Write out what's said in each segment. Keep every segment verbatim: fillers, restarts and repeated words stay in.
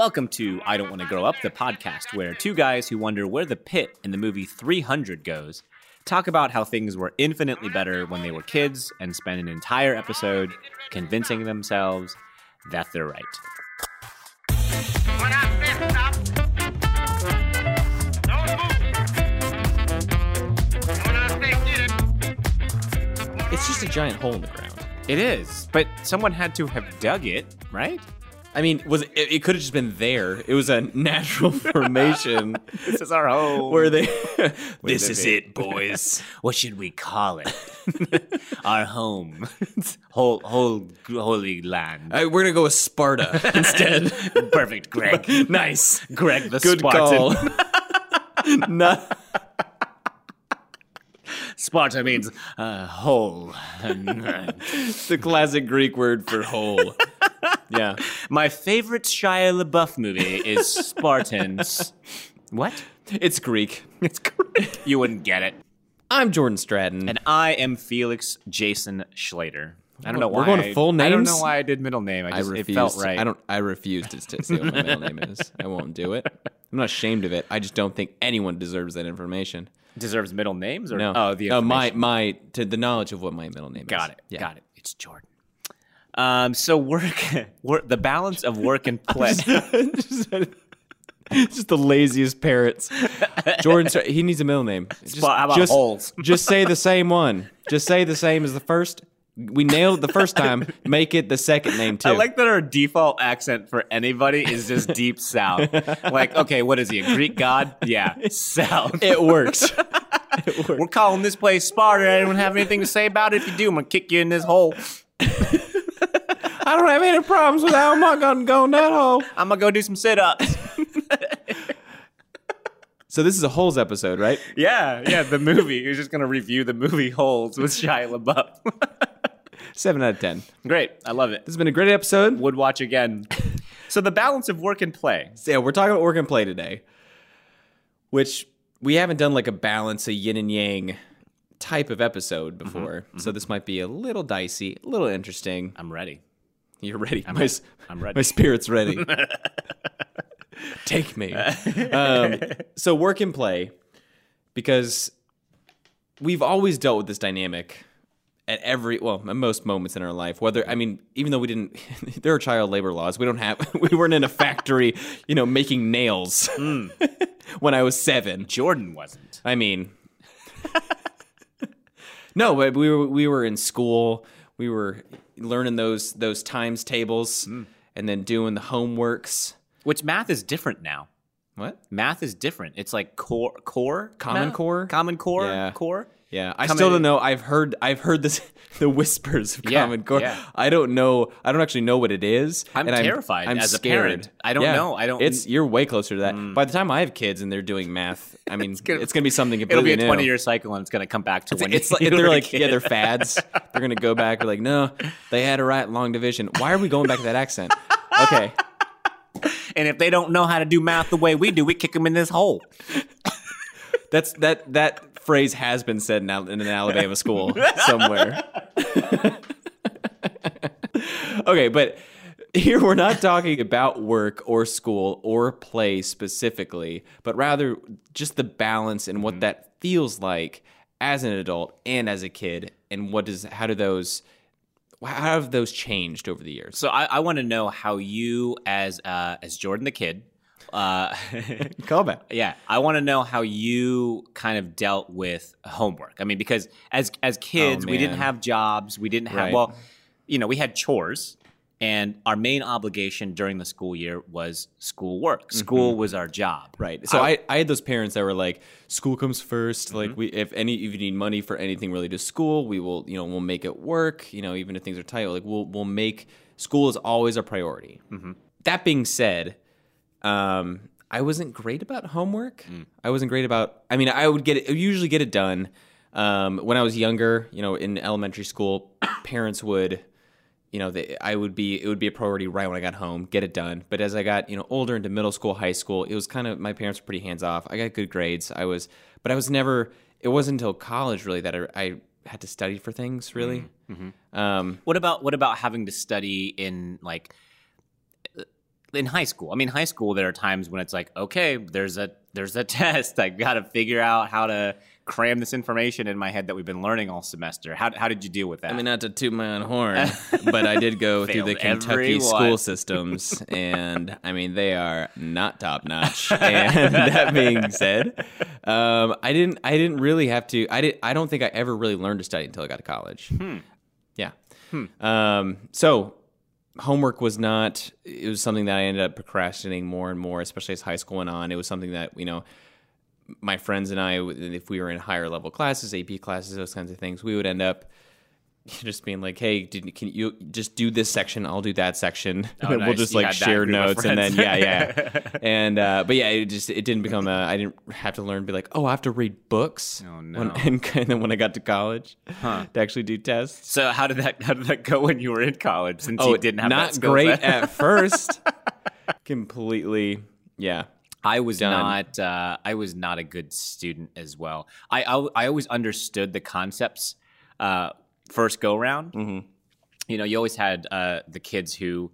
Welcome to I Don't Want to Grow Up, the podcast where two guys who wonder where the pit in the movie three hundred goes talk about how things were infinitely better when they were kids and spend an entire episode convincing themselves that they're right. When I said stop, don't move. When I say get it. It's just a giant hole in the ground. It is, but someone had to have dug it, right? I mean, was it, it could have just been there. It was a natural formation. This is our home. Where they, this is it, it boys. What should we call it? Our home, whole, whole, holy land. Right, we're gonna go with Sparta instead. Perfect, Greg. Nice, Greg the Good Spartan. Call. Not. Sparta means uh, whole. It's the classic Greek word for whole. Yeah. My favorite Shia LaBeouf movie is Spartans. What? It's Greek. It's Greek. You wouldn't get it. I'm Jordan Stratton. And I am Felix Jason Schlater. I don't know why. We're going I, full names? I don't know why I did middle name. I just, I refused, it felt right. I, don't, I refuse to say what my middle name is. I won't do it. I'm not ashamed of it. I just don't think anyone deserves that information. Deserves middle names? Or no. Oh, the uh, my, my, to the knowledge of what my middle name Got is. Got it. Yeah. Got it. It's Jordan. Um, so work, work, the balance of work and play. just, just the laziest parrots. Jordan, he needs a middle name. Just, Spot, how about just, holes? Just say the same one. Just say the same as the first. We nailed it the first time. Make it the second name, too. I like that our default accent for anybody is just deep south. Like, okay, what is he, a Greek god? Yeah, south. It works. It works. We're calling this place Sparta. I don't have anything to say about it. If you do, I'm going to kick you in this hole. I don't have any problems with how I'm not going to go in that hole. I'm going to go do some sit-ups. So this is a Holes episode, right? Yeah, yeah, the movie. You're just going to review the movie Holes with Shia LaBeouf. Seven out of ten. Great. I love it. This has been a great episode. Would watch again. So the balance of work and play. So yeah, we're talking about work and play today, which we haven't done like a balance, a yin and yang type of episode before. Mm-hmm. So this might be a little dicey, a little interesting. I'm ready. You're ready. I'm, my, ready. I'm ready. My spirit's ready. Take me. Um, so work and play, because we've always dealt with this dynamic at every, well, at most moments in our life, whether, I mean, even though we didn't, there are child labor laws. We don't have, we weren't in a factory, you know, making nails mm. when I was seven. Jordan wasn't. I mean, no, but we were, we were in school. We were learning those, those times tables mm. and then doing the homeworks. Which math is different now. What? Math is different. It's like core, core, Common math? Core, Common Core, yeah. Core. Yeah, I Come still in. don't know. I've heard, I've heard this, the whispers of yeah, Common Core. Yeah. I don't know. I don't actually know what it is. I'm and terrified. I'm, I'm as scared. a parent. I don't yeah. know. I don't. It's you're way closer to that. Mm. By the time I have kids and they're doing math, I mean, it's gonna, it's gonna be something completely new. It'll be a twenty-year cycle, and it's gonna come back to it's, when it's you, like, you they're like yeah, they're fads. They're gonna go back. They're like, no, they had to write long division. Why are we going back to that accent? Okay. And if they don't know how to do math the way we do, we kick them in this hole. That's that that. Phrase has been said in an Alabama school somewhere. Okay, but here we're not talking about work or school or play specifically, but rather just the balance and what mm-hmm. that feels like as an adult and as a kid, and what does how do those how have those changed over the years? So I, I want to know how you, as uh, as Jordan the kid. Uh, Callback. Yeah, I want to know how you kind of dealt with homework. I mean, because as as kids, oh, we didn't have jobs. We didn't have right. well, you know, we had chores, and our main obligation during the school year was school work. School mm-hmm. was our job, right? So I, I I had those parents that were like, school comes first. Mm-hmm. Like, we if any if you need money for anything related to school, we will you know we'll make it work. You know, even if things are tight, like we'll we'll make school is always a priority. Mm-hmm. That being said. Um, I wasn't great about homework. Mm. I wasn't great about, I mean, I would get it, I would usually get it done. Um, when I was younger, you know, in elementary school, parents would, you know, they, I would be, it would be a priority right when I got home, get it done. But as I got, you know, older into middle school, high school, it was kind of, my parents were pretty hands off. I got good grades. I was, but I was never, it wasn't until college really that I, I had to study for things really. Mm-hmm. Um, what about, what about having to study in like, in high school. I mean, high school, there are times when it's like, okay, there's a there's a test. I've got to figure out how to cram this information in my head that we've been learning all semester. How how did you deal with that? I mean, not to toot my own horn, but I did go through the Kentucky everyone. school systems, and I mean, they are not top notch. And that being said, um, I didn't I didn't really have to. I did. I don't think I ever really learned to study until I got to college. Hmm. Yeah. Hmm. Um, so. Homework was not, it was something that I ended up procrastinating more and more, especially as high school went on. It was something that, you know, my friends and I, if we were in higher level classes, A P classes, those kinds of things, we would end up just being like, hey, did, can you just do this section? I'll do that section. Oh, nice. We'll just you like share notes and then, yeah, yeah. and, uh, but yeah, it just, it didn't become a, I didn't have to learn to be like, oh, I have to read books. Oh, no. When, and, and then when I got to college huh. to actually do tests. So how did that, how did that go when you were in college since oh, you didn't have that skill set? Not great at first. Completely. Yeah. I was Done. not. Uh, I was not a good student as well. I, I, I always understood the concepts, uh, first go round, mm-hmm. you know, you always had uh, the kids who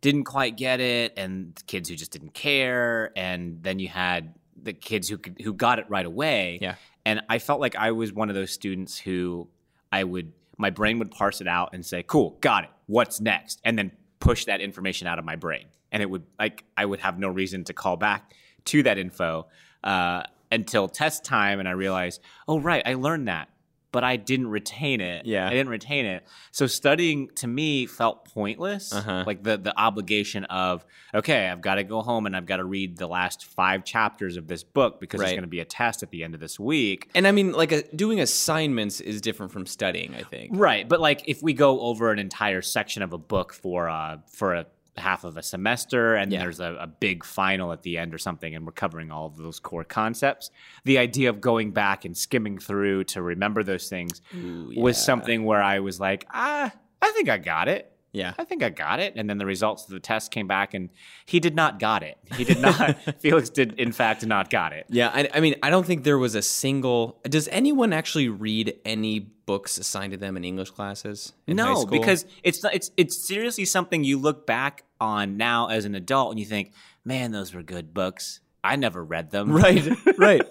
didn't quite get it, and kids who just didn't care, and then you had the kids who could, who got it right away. Yeah, and I felt like I was one of those students who I would, my brain would parse it out and say, "Cool, got it. What's next?" And then push that information out of my brain, and it would like I would have no reason to call back to that info uh, until test time, and I realized, "Oh, right, I learned that." But I didn't retain it. Yeah. I didn't retain it. So studying to me felt pointless. Uh-huh. Like the, the obligation of, okay, I've got to go home and I've got to read the last five chapters of this book because right. there's going to be a test at the end of this week. And I mean, like a, doing assignments is different from studying, I think. Right. But like if we go over an entire section of a book for uh, for a half of a semester and yeah. there's a, a big final at the end or something and we're covering all of those core concepts, the idea of going back and skimming through to remember those things Ooh, yeah. was something where I was like, ah, I think I got it. Yeah. I think I got it. And then the results of the test came back and he did not got it. He did not. Felix did, in fact, not got it. Yeah. I, I mean, I don't think there was a single. Does anyone actually read any books assigned to them in English classes in high school? No, because it's, it's, it's seriously something you look back on now as an adult and you think, man, those were good books. I never read them. Right. Right.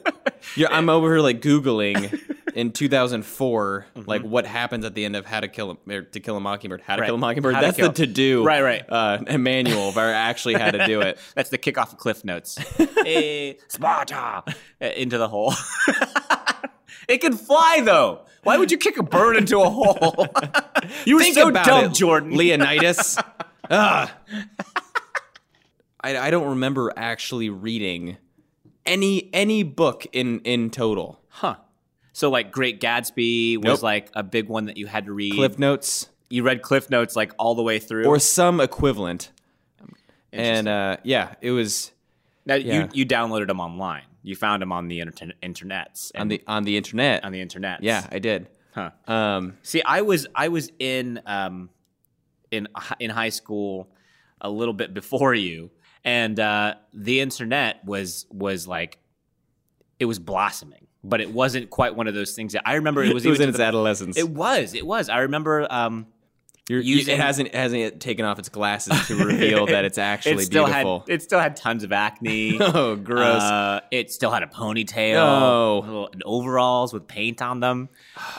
Yeah, I'm over here like Googling. In two thousand four, mm-hmm. like what happens at the end of How to Kill a, or to Kill a Mockingbird? How to right. Kill a Mockingbird? How That's to the to do, right? Right. Uh, manual of actually how to do it. That's the kickoff of Cliff Notes. Hey, Sparta, into the hole. It can fly though. Why would you kick a bird into a hole? You were Think so about dumb, it, Jordan. Leonidas. Ugh. I, I don't remember actually reading any any book in in total. Huh. So, like, Great Gatsby was, nope. like, a big one that you had to read. Cliff Notes. You read Cliff Notes, like, all the way through? Or some equivalent. And, uh, yeah, it was... Now, yeah. you, you downloaded them online. You found them on the inter- internets. On the on the internet. On the internet. Yeah, I did. Huh. Um, See, I was I was in um, in in high school a little bit before you, and uh, the internet was was, like, it was blossoming. But it wasn't quite one of those things that I remember. It was, it was in its the, adolescence. It was. It was. I remember. Um, You're, using, it hasn't it hasn't taken off its glasses to reveal that it's actually it still beautiful. Had, it still had tons of acne. Oh, gross! Uh, it still had a ponytail. Oh, little, and overalls with paint on them.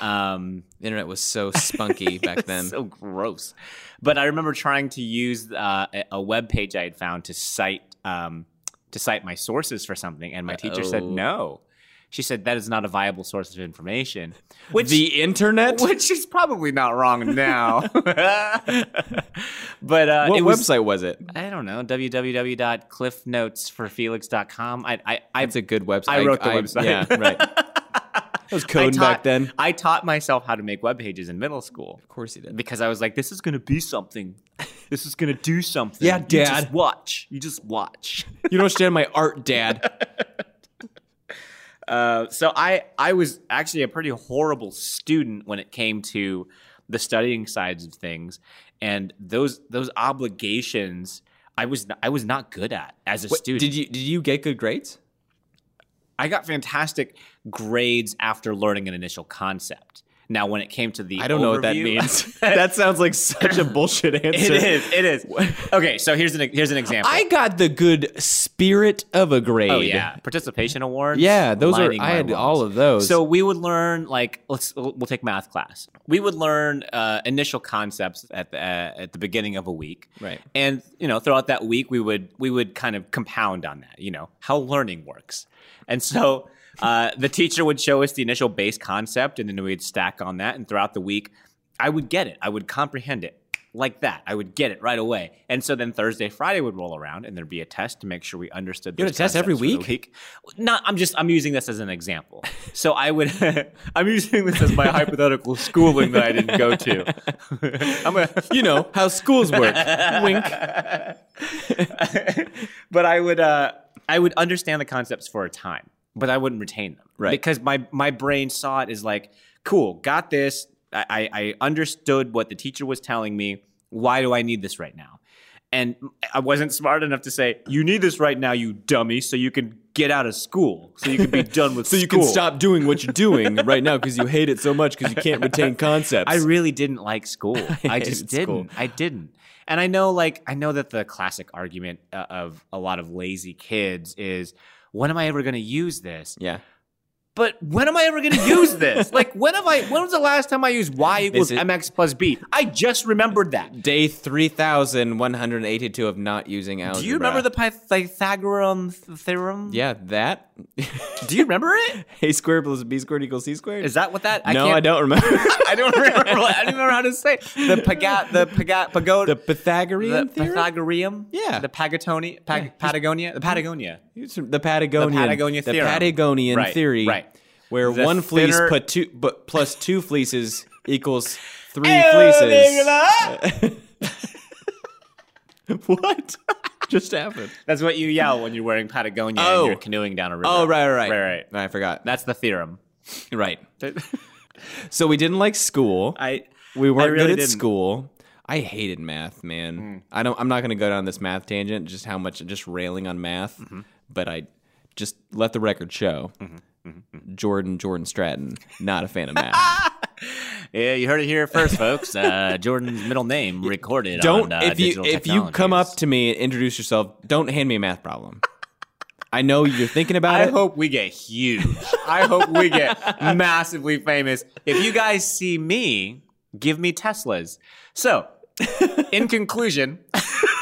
Um, the internet was so spunky back then. So gross. But I remember trying to use uh, a web page I had found to cite um, to cite my sources for something, and my Uh-oh. teacher said no. She said that is not a viable source of information. Which, the internet? Which she's probably not wrong now. But uh, What it was, website was it? I don't know. w w w dot cliff notes for felix dot com. I, I, I, That's a good website. I wrote the I, website. Yeah, right. That was coding taught, back then. I taught myself how to make web pages in middle school. Of course you did. Because I was like, this is going to be something. This is going to do something. Yeah, Dad. You just watch. You just watch. You don't understand my art, Dad. Uh, so I, I was actually a pretty horrible student when it came to the studying sides of things, and those those obligations I was I was not good at as a Wait, student. Did you did you get good grades? I got fantastic grades after learning an initial concept. Now, when it came to the I don't overview, know what that means. That sounds like such a bullshit answer. It is. It is. Okay, so here's an here's an example. I got the good spirit of a grade. Oh, yeah. Participation awards. Yeah, those are, I had all of those. So we would learn, like, let's we'll take math class. We would learn uh, initial concepts at the, uh, at the beginning of a week. Right. And, you know, throughout that week, we would we would kind of compound on that, you know, how learning works. And so... Uh, the teacher would show us the initial base concept, and then we'd stack on that. And throughout the week, I would get it. I would comprehend it like that. I would get it right away. And so then Thursday, Friday would roll around, and there'd be a test to make sure we understood. You had a test every week? week? Not. I'm just. I'm using this as an example. So I would. I'm using this as my hypothetical schooling that I didn't go to. I'm a, you know how schools work. Wink. But I would. Uh, I would understand the concepts for a time. But I wouldn't retain them, right? Because my, my brain saw it as like, cool, got this. I, I understood what the teacher was telling me. Why do I need this right now? And I wasn't smart enough to say, you need this right now, you dummy, so you can get out of school, so you can be done with so school. So you can stop doing what you're doing right now because you hate it so much because you can't retain concepts. I really didn't like school. I, I just didn't. School. I didn't. And I know, like, I know that the classic argument of a lot of lazy kids is, when am I ever going to use this? Yeah. But when am I ever going to use this? Like, when have I? When was the last time I used y equals it, mx plus b? I just remembered that. Day three thousand one hundred eighty-two of not using algebra. Do you remember the Pythagorean theorem? Yeah, that. Do you remember it? A squared plus b squared equals c squared? Is that what that? I no, can't, I don't remember. I don't remember. I don't remember how to say it. The paga, the paga, pagoda. The Pythagorean the theorem? Pythagorean. Yeah. The Patagonia. Pag, yeah. Patagonia. The Patagonia. The Patagonian. The Patagonia theorem. The Patagonian right. theory. Right. Where the one fleece put two, but plus two fleeces equals three fleeces. What just happened? That's what you yell when you're wearing Patagonia oh. and you're canoeing down a river. Oh, right, right, right, right. right. I forgot. That's the theorem, right? So we didn't like school. I we weren't I really good at didn't. school. I hated math, man. Mm. I don't. I'm not going to go down this math tangent. Just how much, just railing on math. Mm-hmm. But I just let the record show. Mm-hmm. Jordan, Jordan Stratton, not a fan of math. Yeah, you heard it here first, folks. Uh, Jordan's middle name recorded don't, on uh, if digital you, if you come up to me and introduce yourself, don't hand me a math problem. I know you're thinking about I it. I hope we get huge. I hope we get massively famous. If you guys see me, give me Teslas. So, in conclusion...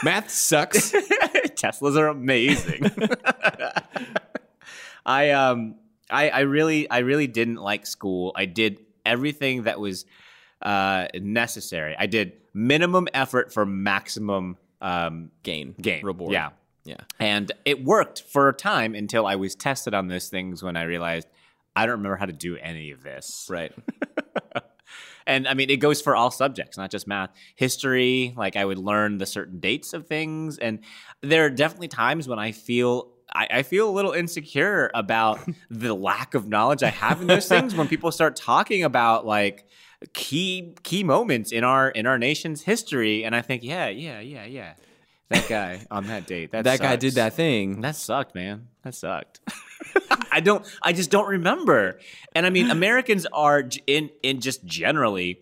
math sucks. Teslas are amazing. I... um. I, I really, I really didn't like school. I did everything that was uh, necessary. I did minimum effort for maximum um, gain, gain reward. Yeah, yeah. And it worked for a time until I was tested on those things when I realized I don't remember how to do any of this. Right. And I mean, it goes for all subjects, not just math. History, like I would learn the certain dates of things, and there are definitely times when I feel. I feel a little insecure about the lack of knowledge I have in those things when people start talking about like key key moments in our in our nation's history, and I think, yeah, yeah, yeah, yeah, that guy on that date, that that sucks. guy did that thing, that sucked, man, that sucked. I don't, I just don't remember, and I mean, Americans are in in just generally.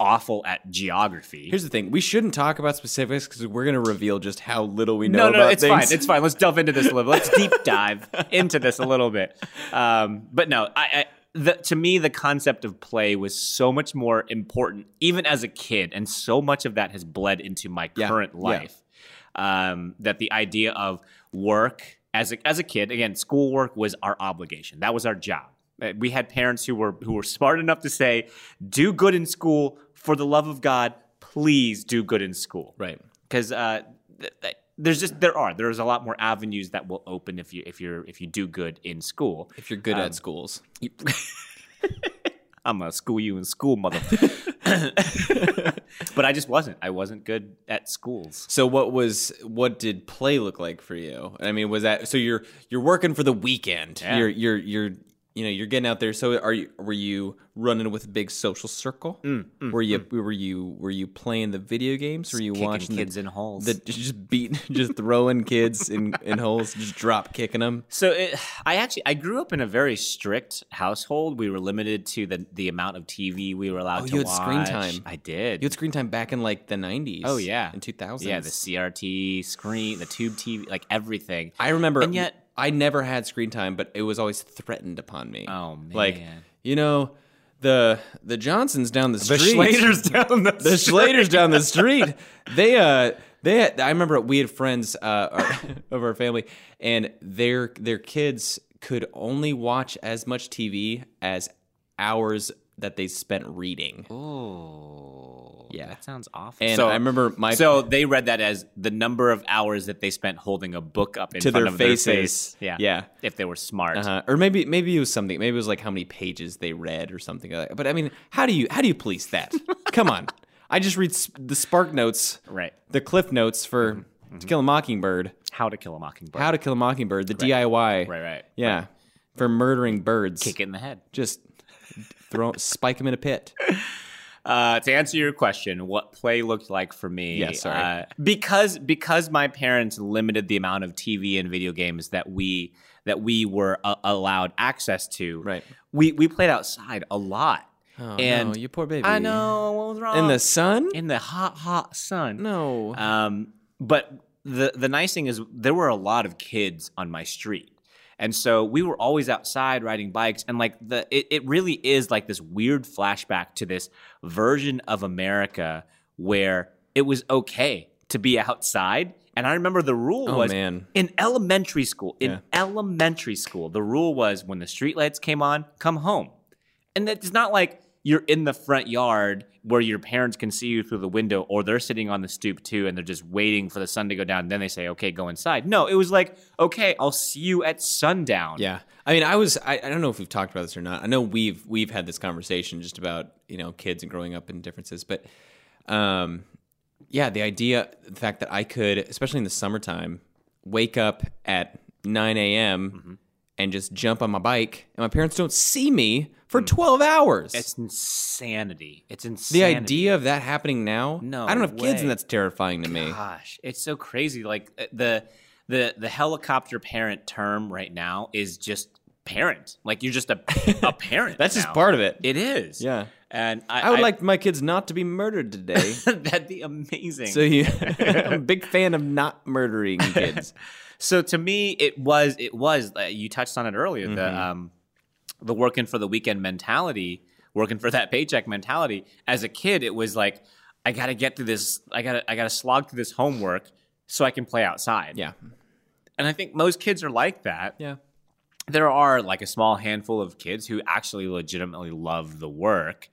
awful at geography. Here's the thing. We shouldn't talk about specifics because we're going to reveal just how little we know no, no, about it's things. No, it's fine. It's fine. Let's delve into this a little bit. Let's deep dive into this a little bit. Um, but no, I, I, the, to me, the concept of play was so much more important, even as a kid, and so much of that has bled into my yeah, current life, yeah. um, that the idea of work as a, as a kid, again, schoolwork was our obligation. That was our job. We had parents who were who were smart enough to say, do good in school. For the love of God, please do good in school. Right. Because uh, th- th- there's just there are there's a lot more avenues that will open if you if you're if you do good in school. If you're good um, at schools, you- I'm gonna school you in school, mother. But I just wasn't. I wasn't good at schools. So what was what did play look like for you? I mean, was that so? You're you're working for the weekend. Yeah. You're you're you're. you know, you're getting out there. So are you? Were you running with a big social circle? Mm, mm, were you? Mm. Were you? Were you playing the video games? Were you just watching kids the, in holes? The, just beating, just throwing kids in, in holes, just drop kicking them. So it, I actually I grew up in a very strict household. We were limited to the the amount of T V we were allowed oh, to you had watch. Screen time. I did. You had screen time back in like the nineties. Oh yeah, in two thousands. Yeah, the C R T screen, the tube T V, like everything. I remember, and yet. I never had screen time, but it was always threatened upon me. Oh, man. Like, you know, the the Johnsons down the street. The Schlaters down the, the street. The Schlaters down the street. They, uh, they had, I remember we had friends uh, of our family, and their their kids could only watch as much T V as hours that they spent reading. Oh, yeah, that sounds awful. And so, I remember my so they read that as the number of hours that they spent holding a book up in to front their of faces. Their face. Yeah, yeah. If they were smart, uh-huh. or maybe maybe it was something. Maybe it was like how many pages they read or something. But I mean, how do you how do you police that? Come on, I just read the Spark Notes, right? The Cliff Notes for mm-hmm. To Kill a Mockingbird. How to Kill a Mockingbird. How to Kill a Mockingbird. The right. D I Y. Right, right. Yeah, right. For murdering birds. Kick it in the head. Just. Throw, spike him in a pit. Uh, to answer your question, what play looked like for me, yeah, sorry. Uh, because because my parents limited the amount of T V and video games that we that we were uh, allowed access to. Right. We we played outside a lot. Oh, and no, you poor baby. I know what was wrong. In the sun? In the hot hot sun. No. Um. But the the nice thing is there were a lot of kids on my street. And so we were always outside riding bikes, and like the it, it really is like this weird flashback to this version of America where it was okay to be outside. And I remember the rule oh, was man. in elementary school, in yeah. elementary school, the rule was when the streetlights came on, come home. And it's not like you're in the front yard where your parents can see you through the window, or they're sitting on the stoop too and they're just waiting for the sun to go down. And then they say, okay, go inside. No, it was like, okay, I'll see you at sundown. Yeah. I mean, I was, I, I don't know if we've talked about this or not. I know we've, we've had this conversation just about, you know, kids and growing up and differences, but, um, yeah, the idea, the fact that I could, especially in the summertime, wake up at nine a.m. mm-hmm. and just jump on my bike, and my parents don't see me for twelve hours. It's insanity. It's insanity. The idea of that happening now? No, I don't have way. kids, and that's terrifying to Gosh, me. Gosh, it's so crazy. Like, the the the helicopter parent term right now is just parent. Like, you're just a, a parent. That's now. Just part of it. It is. Yeah. And I, I would I, like my kids not to be murdered today. That'd be amazing. So you, I'm a big fan of not murdering kids. So to me, it was it was uh, you touched on it earlier. Mm-hmm. The um. The working for the weekend mentality, working for that paycheck mentality. As a kid, it was like, I gotta get through this. I gotta, I gotta slog through this homework so I can play outside. Yeah, and I think most kids are like that. Yeah, there are like a small handful of kids who actually legitimately love the work,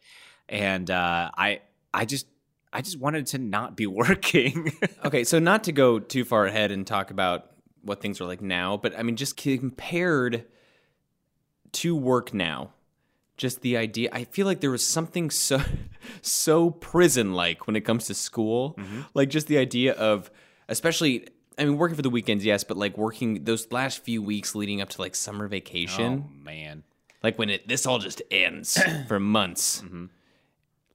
and uh, I, I just, I just wanted to not be working. Okay, so not to go too far ahead and talk about what things are like now, but I mean, just compared to work now, just the idea. I feel like there was something so so prison-like when it comes to school. Mm-hmm. Like just the idea of, especially, I mean, working for the weekends, yes, but like working those last few weeks leading up to like summer vacation. Oh man, like when it this all just ends for months. Mm-hmm.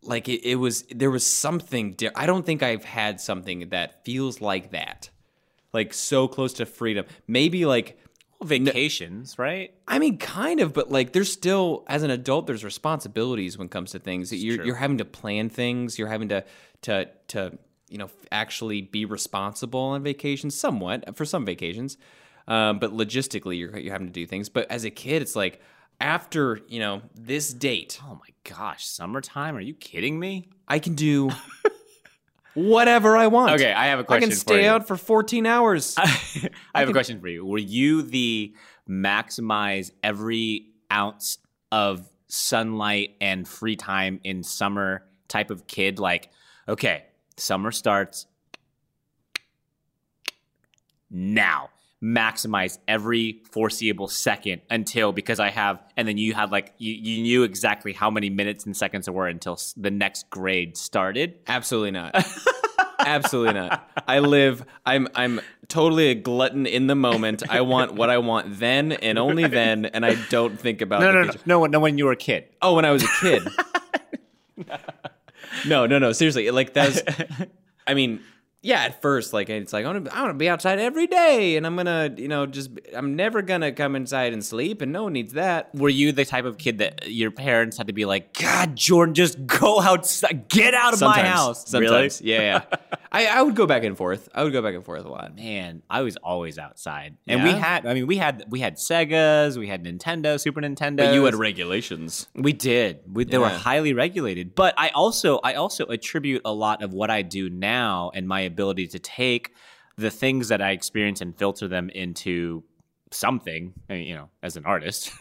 Like it, it was there was something. Di- I don't think I've had something that feels like that, like so close to freedom. Maybe like. Vacations, no, right? I mean, kind of, but like, there's still, as an adult, there's responsibilities when it comes to things. It's you're true. You're having to plan things. You're having to to to you know actually be responsible on vacations, somewhat for some vacations, um, but logistically, you're you're having to do things. But as a kid, it's like after you know this date. Oh my gosh, summertime? Are you kidding me? I can do. Whatever I want. Okay, I have a question for you. I can stay out for fourteen hours. I, I have can... a question for you. Were you the maximize every ounce of sunlight and free time in summer type of kid? Like, okay, summer starts now. Maximize every foreseeable second until, because I have, and then you had like, you, you knew exactly how many minutes and seconds there were until the next grade started? Absolutely not. Absolutely not. I live, I'm I'm totally a glutton in the moment. I want what I want then and only right. then, and I don't think about no, the no, future. No, no, no, when you were a kid. Oh, when I was a kid. no, no, no, seriously. Like, that's, I mean... Yeah, at first, like, it's like, I want to be outside every day, and I'm going to, you know, just, I'm never going to come inside and sleep, and no one needs that. Were you the type of kid that your parents had to be like, God, Jordan, just go outside, get out of sometimes, my house? Sometimes, really? yeah, yeah. I, I would go back and forth. I would go back and forth a lot. Man, I was always outside. And yeah? we had, I mean, we had we had Segas, we had Nintendo, Super Nintendo. But you had regulations. We did. We, they yeah. were highly regulated. But I also, I also attribute a lot of what I do now and my ability to take the things that I experience and filter them into something, I mean, you know, as an artist,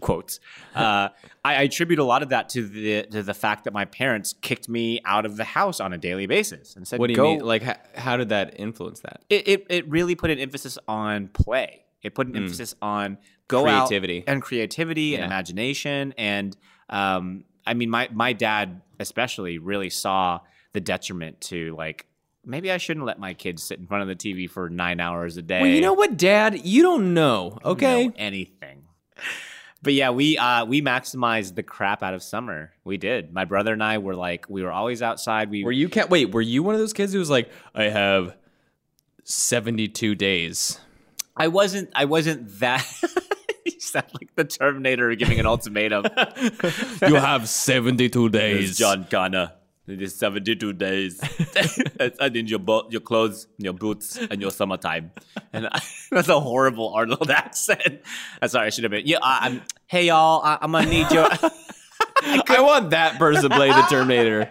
quotes. Uh, I attribute a lot of that to the to the fact that my parents kicked me out of the house on a daily basis and said, "What do you Go. mean? Like, how, how did that influence that?" It, it it really put an emphasis on play. It put an mm. emphasis on go creativity. out and creativity yeah. and imagination. And um, I mean, my my dad especially really saw the detriment to like. Maybe I shouldn't let my kids sit in front of the T V for nine hours a day. Well, you know what, Dad? You don't know, okay? I don't know anything. But yeah, we uh, we maximized the crap out of summer. We did. My brother and I were like, we were always outside. We were you can't wait. Were you one of those kids who was like, I have seventy-two days? I wasn't. I wasn't that. You sound like the Terminator giving an ultimatum. You have seventy-two days, it's John Connor. It is seventy-two days. I need your bo- your clothes, your boots, and your summertime. And I, that's a horrible Arnold accent. I'm sorry, I should have been. Yeah, I, I'm, hey, y'all, I, I'm going to need your... I, I want that person to play the Terminator.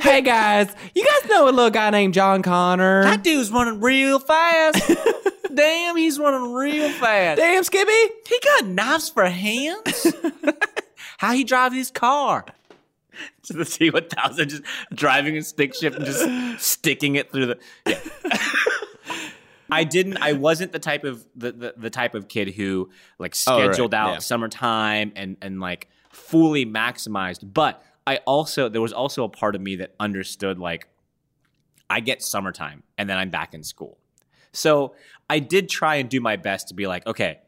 Hey, guys, you guys know a little guy named John Connor? That dude's running real fast. Damn, he's running real fast. Damn, Skippy. He got knives for hands? How he drives his car? To the C one thousand, just driving a stick shift and just sticking it through the. Yeah. I didn't. I wasn't the type of the, the, the type of kid who like scheduled oh, right. out yeah. summertime and and like fully maximized. But I also there was also a part of me that understood like I get summertime and then I'm back in school. So I did try and do my best to be like, okay.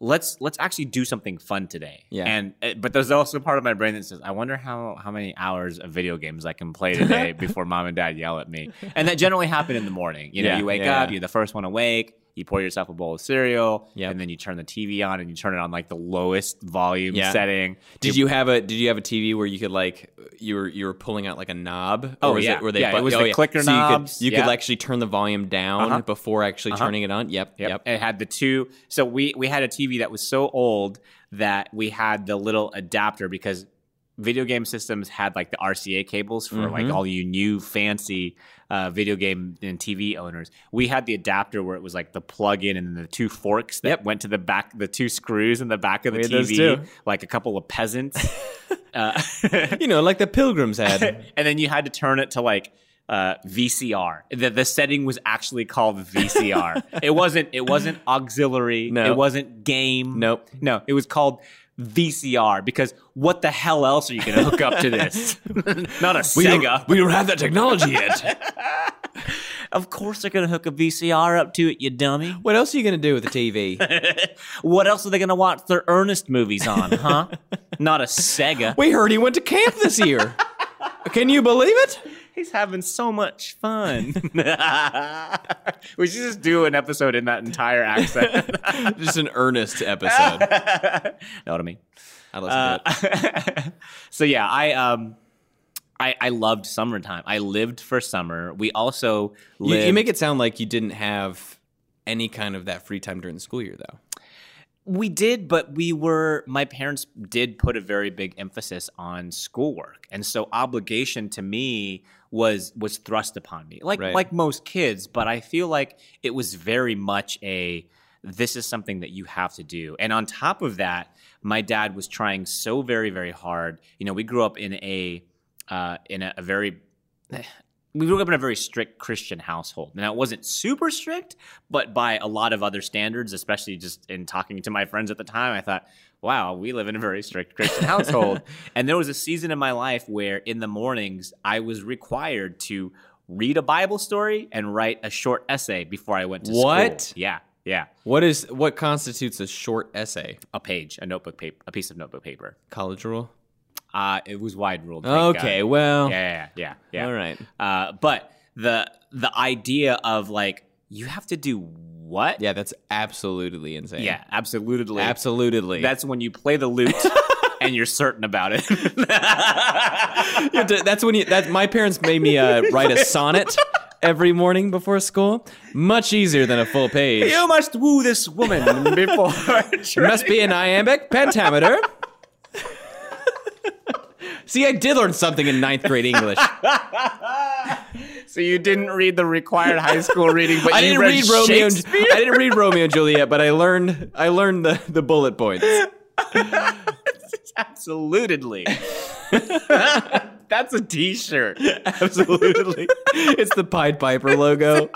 Let's let's actually do something fun today. Yeah. And but there's also part of my brain that says, I wonder how, how many hours of video games I can play today before mom and dad yell at me. And that generally happened in the morning. You know, yeah, you wake yeah, up, yeah. you're the first one awake, you pour yourself a bowl of cereal, yep. and then you turn the T V on and you turn it on like the lowest volume yeah. setting. Did you have a did you have a T V where you could like you were you were pulling out like a knob? Oh, or was yeah. it were they yeah, bu- it was oh, the yeah. clicker so knobs. You could, you yeah. could actually turn the volume down uh-huh. before actually uh-huh. turning it on. Yep, yep. Yep. It had the two so we, we had a T V that was so old that we had the little adapter because video game systems had like the R C A cables for mm-hmm. like all you new fancy uh, video game and T V owners. We had the adapter where it was like the plug in and the two forks that yep. went to the back, the two screws in the back of the T V, like a couple of peasants, uh, you know, like the pilgrims had. And then you had to turn it to like uh, V C R. The, the setting was actually called V C R. It wasn't. It wasn't auxiliary. No. It wasn't game. Nope. No. It was called V C R, because what the hell else are you going to hook up to this? Not a we Sega. Don't, we don't have that technology yet. Of course they're going to hook a V C R up to it, you dummy. What else are you going to do with the T V? What else are they going to watch their Ernest movies on, huh? Not a Sega. We heard he went to camp this year. Can you believe it? He's having so much fun. We should just do an episode in that entire accent. Just an earnest episode. Know what I mean? I listen uh, to it. So yeah, I um, I, I loved summertime. I lived for summer. We also lived... You, you make it sound like you didn't have any kind of that free time during the school year, though. We did, but we were, my parents did put a very big emphasis on schoolwork. And so obligation to me was was thrust upon me, like right. like most kids. But I feel like it was very much a, this is something that you have to do. And on top of that, my dad was trying so very, very hard. You know, we grew up in a, uh, in a, a very... We grew up in a very strict Christian household. Now, it wasn't super strict, but by a lot of other standards, especially just in talking to my friends at the time, I thought, wow, we live in a very strict Christian household. And there was a season in my life where in the mornings, I was required to read a Bible story and write a short essay before I went to what? school. What? Yeah, yeah. What is what constitutes a short essay? A page, a notebook paper, a piece of notebook paper. College rule? Uh, it was wide ruled. Okay, God. well. Yeah, yeah, yeah. yeah. All right. Uh, but the the idea of like, you have to do what? Yeah, that's absolutely insane. Yeah, absolutely. Absolutely. That's when you play the lute. And you're certain about it. to, that's when you. That, my parents made me uh, write a sonnet every morning before school. Much easier than a full page. You must woo this woman before. Must be an iambic pentameter. See, I did learn something in ninth grade English. So you didn't read the required high school reading, but I you didn't read, read Romeo. And, I didn't read Romeo and Juliet, but I learned. I learned the, the bullet points. Absolutely. That's a t-shirt. Absolutely. It's the Pied Piper logo.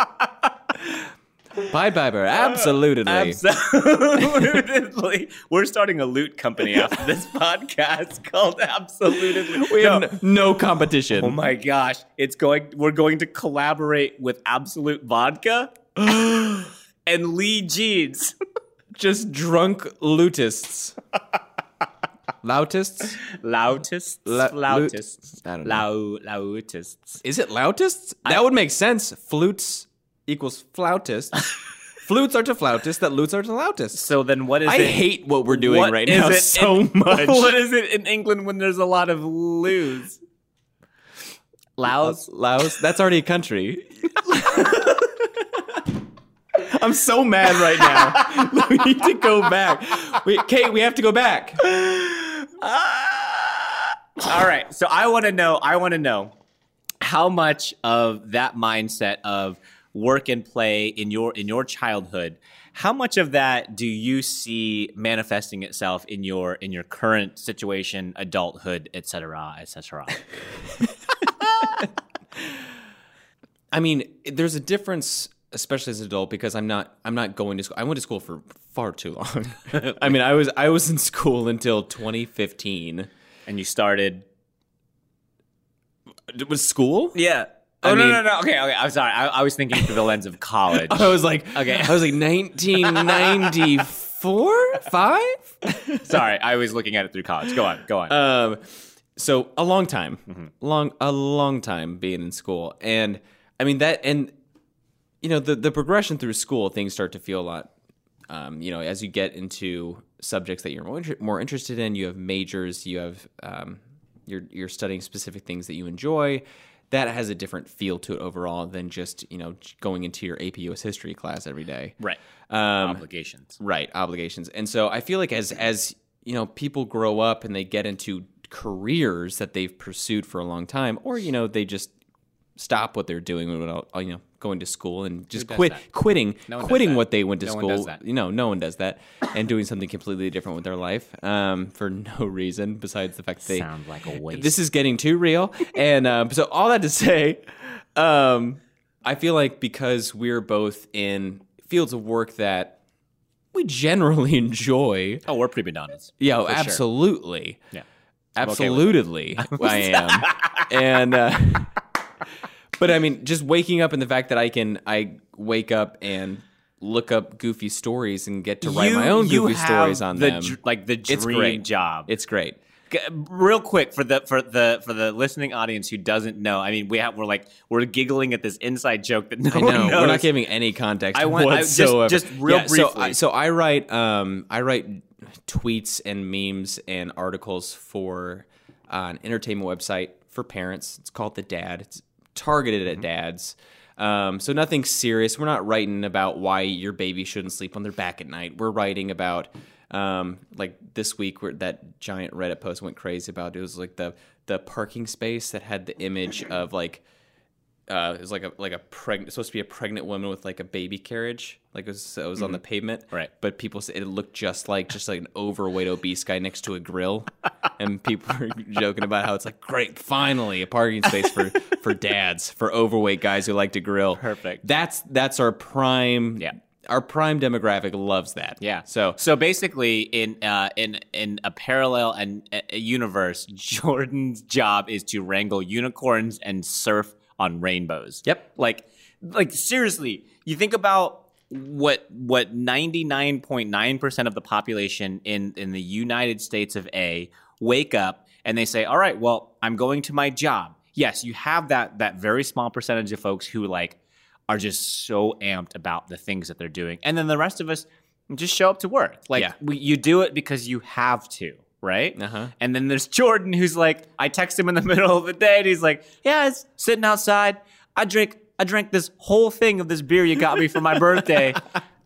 Pied Piper, absolutely. Absolutely. We're starting a loot company after this podcast called Absolutely. We no. have no competition. Oh my gosh. It's going we're going to collaborate with Absolute Vodka and Lee Jeans. Just drunk lootists. Lautists? Lautists? La- lautists. I don't know. La- lautists. Is it lautists? That I, would make sense. Flutes equals flautists. Flutes are to flautists that lutes are to lautists. So then what is I it? I hate what we're doing what right now so in, much. What is it in England when there's a lot of loos? Laos? Laos? That's already a country. I'm so mad right now. We need to go back. We, Kate, we have to go back. Ah. All right. So I want to know, I want to know how much of that mindset of work and play in your in your childhood, how much of that do you see manifesting itself in your in your current situation, adulthood, et cetera, et cetera? I mean, there's a difference, especially as an adult, because I'm not I'm not going to school. I went to school for far too long. I mean, I was I was in school until twenty fifteen. And you started it was school? Yeah. I oh mean, no no no. Okay, okay. I'm sorry. I, I was thinking through the lens of college. I was like okay. I was like nineteen ninety-four? Five? Sorry, I was looking at it through college. Go on, go on. Um so a long time. Mm-hmm. Long a long time being in school. And I mean that and you know, the, the progression through school, things start to feel a lot, um, you know, as you get into subjects that you're more, inter- more interested in, you have majors, you have, um, you're, you're studying specific things that you enjoy. That has a different feel to it overall than just, you know, going into your A P U S history class every day. Right. Um, obligations. Right. Obligations. And so I feel like as, as, you know, people grow up and they get into careers that they've pursued for a long time, or, you know, they just stop what they're doing without, you know, going to school and just quit, that? quitting, no quitting what they went to no school. You know, no one does that, and doing something completely different with their life um, for no reason besides the fact that they sound like a waste. This is getting too real, and um, so all that to say, um, I feel like because we're both in fields of work that we generally enjoy. Oh, we're pretty bananas. Yeah, oh, absolutely. Sure. Yeah, absolutely. Okay I am, and. Uh, But I mean, just waking up and the fact that I can, I wake up and look up goofy stories and get to write you, my own goofy stories on the, them. Like the dream it's great. job. It's great. Real quick for the for the for the listening audience who doesn't know, I mean, we have we're like we're giggling at this inside joke that no I know. one knows. We're not giving any context I want, whatsoever. I, just, just real yeah, briefly. So I, so I write um I write tweets and memes and articles for uh, an entertainment website for parents. It's called The Dad. It's targeted at dads. Um, so nothing serious. We're not writing about why your baby shouldn't sleep on their back at night. We're writing about, um, like this week where that giant Reddit post went crazy about, it was like the, the parking space that had the image of like, uh, it was like a, like a pregnant, supposed to be a pregnant woman with like a baby carriage. Like it was, it was mm-hmm. on the pavement. Right. But people said it looked just like, just like an overweight obese guy next to a grill. And people were joking about how it's like, great, finally a parking space for, for dads, for overweight guys who like to grill. Perfect. That's, that's our prime. Yeah. Our prime demographic loves that. Yeah. So, so basically, in uh, in in a parallel and a universe, Jordan's job is to wrangle unicorns and surf on rainbows. Yep. Like, like seriously, you think about what what ninety-nine point nine percent of the population in, in the United States of A wake up and they say, all right, well, I'm going to my job. Yes, you have that that very small percentage of folks who like are just so amped about the things that they're doing. And then the rest of us just show up to work. Like yeah. we, you do it because you have to, right? Uh-huh. And then there's Jordan who's like, I text him in the middle of the day and he's like, yeah, it's sitting outside. I drink I drank this whole thing of this beer you got me for my birthday,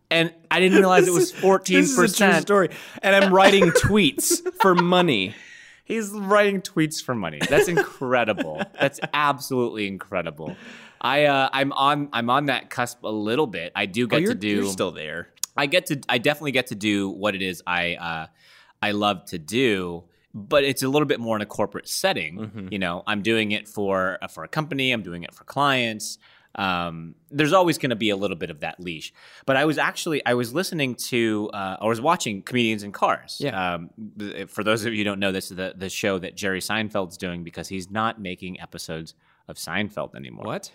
and I didn't realize this it was fourteen percent. Is, this is a true story. And I'm writing tweets for money. He's writing tweets for money. That's incredible. That's absolutely incredible. I uh, I'm on I'm on that cusp a little bit. I do get oh, you're, to do. You're still there. I get to. I definitely get to do what it is I uh, I love to do. But it's a little bit more in a corporate setting. Mm-hmm. You know, I'm doing it for uh, for a company. I'm doing it for clients. Um, there's always going to be a little bit of that leash. But I was actually, I was listening to, uh, I was watching Comedians in Cars. Yeah. Um, for those of you who don't know, this is the, the show that Jerry Seinfeld's doing because he's not making episodes of Seinfeld anymore. What?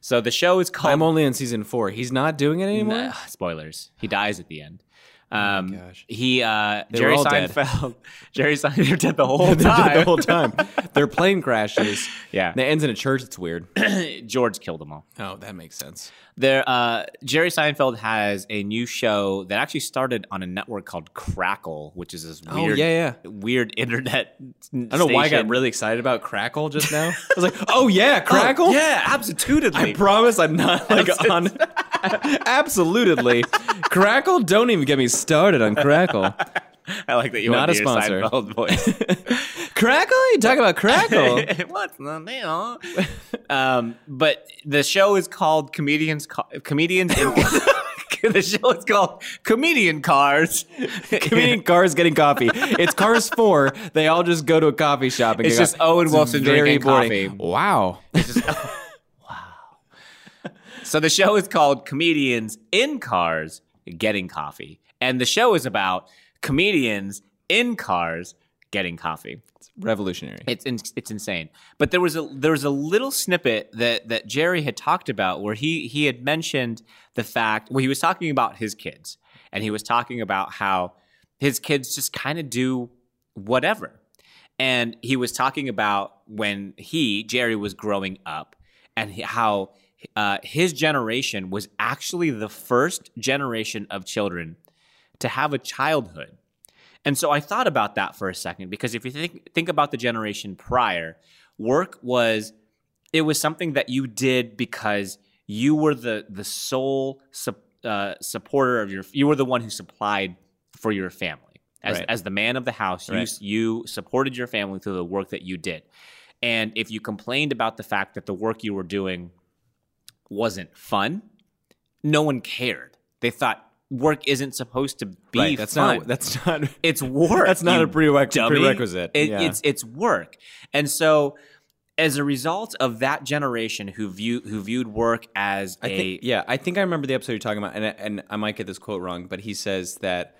So the show is called... I'm only in season four. He's not doing it anymore? Nah, spoilers. He dies at the end. Um, oh my gosh. He, uh, Jerry Seinfeld, Jerry Seinfeld, they're dead the whole time. The whole time. Their plane crashes. Yeah. And it ends in a church. It's weird. George killed them all. Oh, that makes sense. There, uh, Jerry Seinfeld has a new show that actually started on a network called Crackle, which is this weird, oh, yeah, yeah. weird internet station. I don't know why I got really excited about Crackle just now. I was like, oh yeah, Crackle? Oh, yeah, absolutely. I promise I'm not like on. Absolutely. Crackle? Don't even get me started on Crackle. I like that you want to hear Seinfeld voice. Crackle? You talking about Crackle? What's the deal? Um, but the show is called Comedians... Co- comedians in- The show is called Comedian Cars. Comedian Cars Getting Coffee. It's Cars four. They all just go to a coffee shop and it's get just coffee. Owen Wilson drinking coffee. Wow. It's just... Wow. So the show is called Comedians in Cars Getting Coffee. And the show is about comedians in cars getting coffee. It's revolutionary. It's in, it's insane. But there was a there was a little snippet that that Jerry had talked about where he he had mentioned the fact well he was talking about his kids and he was talking about how his kids just kind of do whatever. And he was talking about when he Jerry was growing up and how uh, his generation was actually the first generation of children to have a childhood. And so I thought about that for a second, because if you think think about the generation prior, work was, it was something that you did because you were the the sole su- uh, supporter of your, you were the one who supplied for your family. As, right. as the man of the house, you, right. you supported your family through the work that you did. And if you complained about the fact that the work you were doing wasn't fun, no one cared. They thought, work isn't supposed to be right, that's fun. Not, that's not. It's work. That's not a prerequisite. prerequisite. It, yeah. It's it's work. And so, as a result of that generation who view who viewed work as I a think, yeah, I think I remember the episode you're talking about, and and I might get this quote wrong, but he says that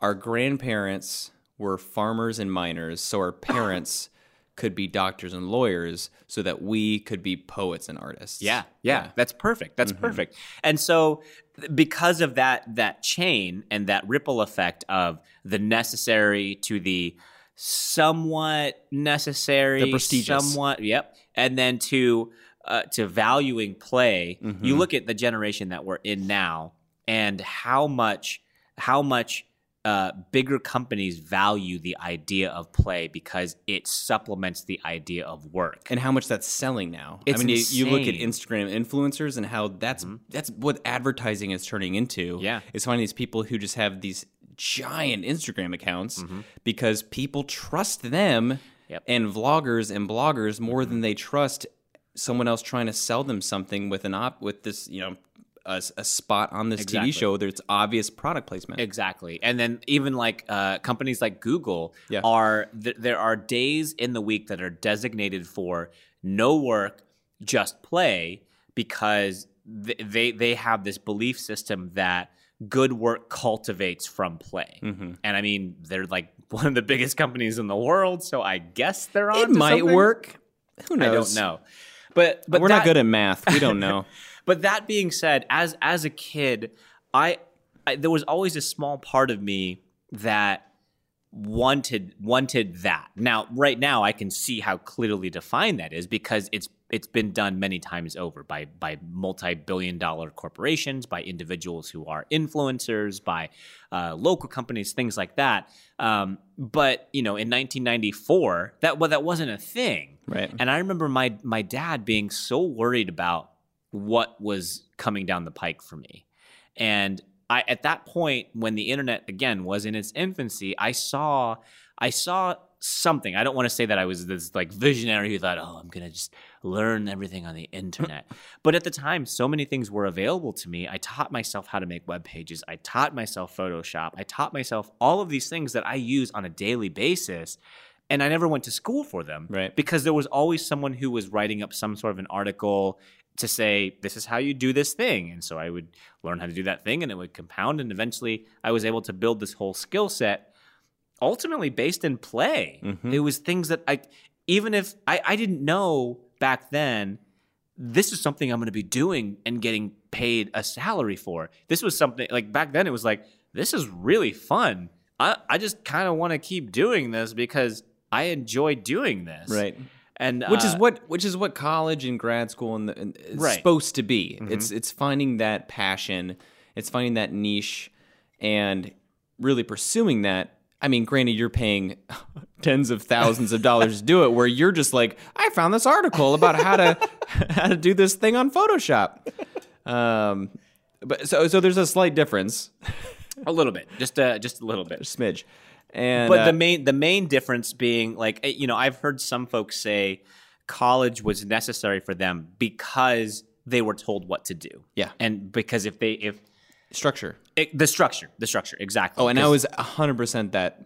our grandparents were farmers and miners, so our parents could be doctors and lawyers, so that we could be poets and artists. Yeah, yeah, yeah. That's perfect. That's mm-hmm. perfect. And so, because of that that chain and that ripple effect of the necessary to the somewhat necessary, the prestigious, somewhat, yep, and then to uh, to valuing play, mm-hmm. you look at the generation that we're in now and how much how much uh, bigger companies value the idea of play because it supplements the idea of work, and how much that's selling now. It's I mean, you, you look at Instagram influencers and how that's mm-hmm. that's what advertising is turning into. Yeah, is finding these people who just have these giant Instagram accounts mm-hmm. because people trust them yep. and vloggers and bloggers more mm-hmm. than they trust someone else trying to sell them something with an op with this you know. A, a spot on this exactly. T V show there's obvious product placement. Exactly. And then even like uh, companies like Google yeah. are th- there are days in the week that are designated for no work, just play, because th- they they have this belief system that good work cultivates from play. Mm-hmm. And I mean, they're like one of the biggest companies in the world, so I guess they're on. It might something. Work. Who knows? I don't know. But but we're that, not good at math. We don't know. But that being said, as as a kid, I, I there was always a small part of me that wanted wanted that. Now, right now, I can see how clearly defined that is because it's it's been done many times over by by multi-billion dollar corporations, by individuals who are influencers, by uh, local companies, things like that. Um, but, you know, in nineteen ninety-four, that well, that wasn't a thing. Right. And I remember my my dad being so worried about what was coming down the pike for me. And I at that point, when the internet, again, was in its infancy, I saw I saw something. I don't want to say that I was this like visionary who thought, oh, I'm going to just learn everything on the internet. But at the time, so many things were available to me. I taught myself how to make web pages. I taught myself Photoshop. I taught myself all of these things that I use on a daily basis. And I never went to school for them, right? Because there was always someone who was writing up some sort of an article to say, this is how you do this thing. And so I would learn how to do that thing, and it would compound. And eventually I was able to build this whole skill set, ultimately based in play. Mm-hmm. It was things that I, even if I, I didn't know back then, this is something I'm going to be doing and getting paid a salary for. This was something, like back then it was like, this is really fun. I, I just kind of want to keep doing this because I enjoy doing this. Right. And uh, which is what which is what college and grad school and, the, and is right. supposed to be. Mm-hmm. It's it's finding that passion, it's finding that niche, and really pursuing that. I mean, granted, you're paying tens of thousands of dollars to do it, where you're just like, I found this article about how to how to do this thing on Photoshop. Um, but so so there's a slight difference, a little bit, just a, just a little bit, a smidge. And, but uh, the main the main difference being, like, you know, I've heard some folks say college was necessary for them because they were told what to do. Yeah. And because if they if structure it, the structure the structure exactly. Oh, and I was one hundred percent that.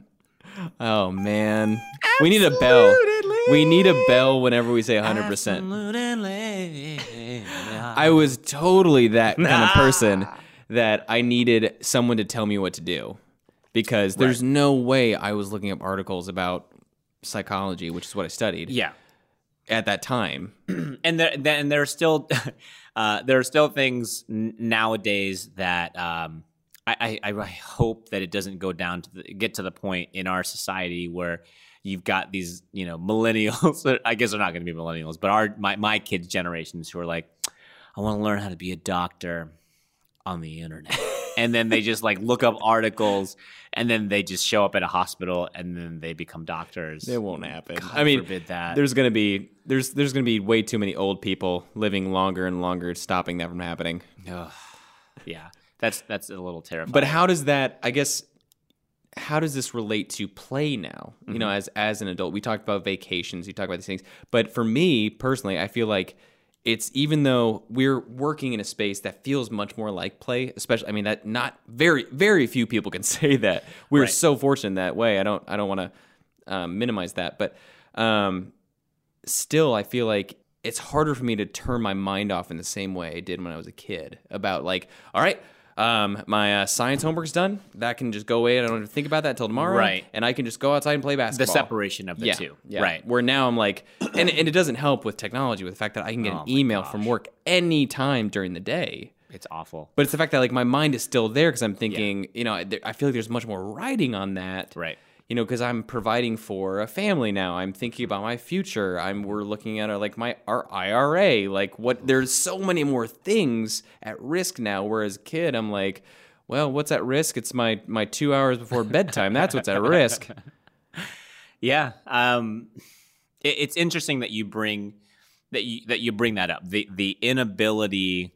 Oh man, absolutely. We need a bell. We need a bell whenever we say one hundred percent. Absolutely. I was totally that kind nah. of person that I needed someone to tell me what to do. Because there's right. no way I was looking up articles about psychology, which is what I studied. Yeah. At that time. And there, then there are still, uh, there are still things n- nowadays that um, I, I, I hope that it doesn't go down to the, get to the point in our society where you've got these, you know, millennials. That I guess they're not going to be millennials, but our my my kids' generations who are like, I want to learn how to be a doctor on the internet. And then they just like look up articles, and then they just show up at a hospital, and then they become doctors. It won't happen. God I mean, forbid that. There's gonna be there's there's gonna be way too many old people living longer and longer, stopping that from happening. Ugh. Yeah, that's that's a little terrifying. But how does that? I guess how does this relate to play now? Mm-hmm. You know, as as an adult, we talked about vacations, we talked about these things. But for me personally, I feel like. It's even though we're working in a space that feels much more like play, especially, I mean, that not very, very few people can say that. We're right. so fortunate that way. I don't, I don't want to um, minimize that, but um, still, I feel like it's harder for me to turn my mind off in the same way I did when I was a kid about like, all right, um, my uh, science homework's done. That can just go away. I don't have to think about that until tomorrow. Right. And I can just go outside and play basketball. The separation of the yeah, two. Yeah. Right. Where now I'm like, and, and it doesn't help with technology, with the fact that I can get oh an email gosh. from work any time during the day. It's awful. But it's the fact that like my mind is still there because I'm thinking, yeah. you know, I, I feel like there's much more writing on that. Right. You know, because I'm providing for a family now. I'm thinking about my future. I'm we're looking at our, like my our I R A. Like what? There's so many more things at risk now. Whereas a kid, I'm like, well, what's at risk? It's my my two hours before bedtime. That's what's at risk. Yeah, um, it, it's interesting that you bring that you that you bring that up. The the inability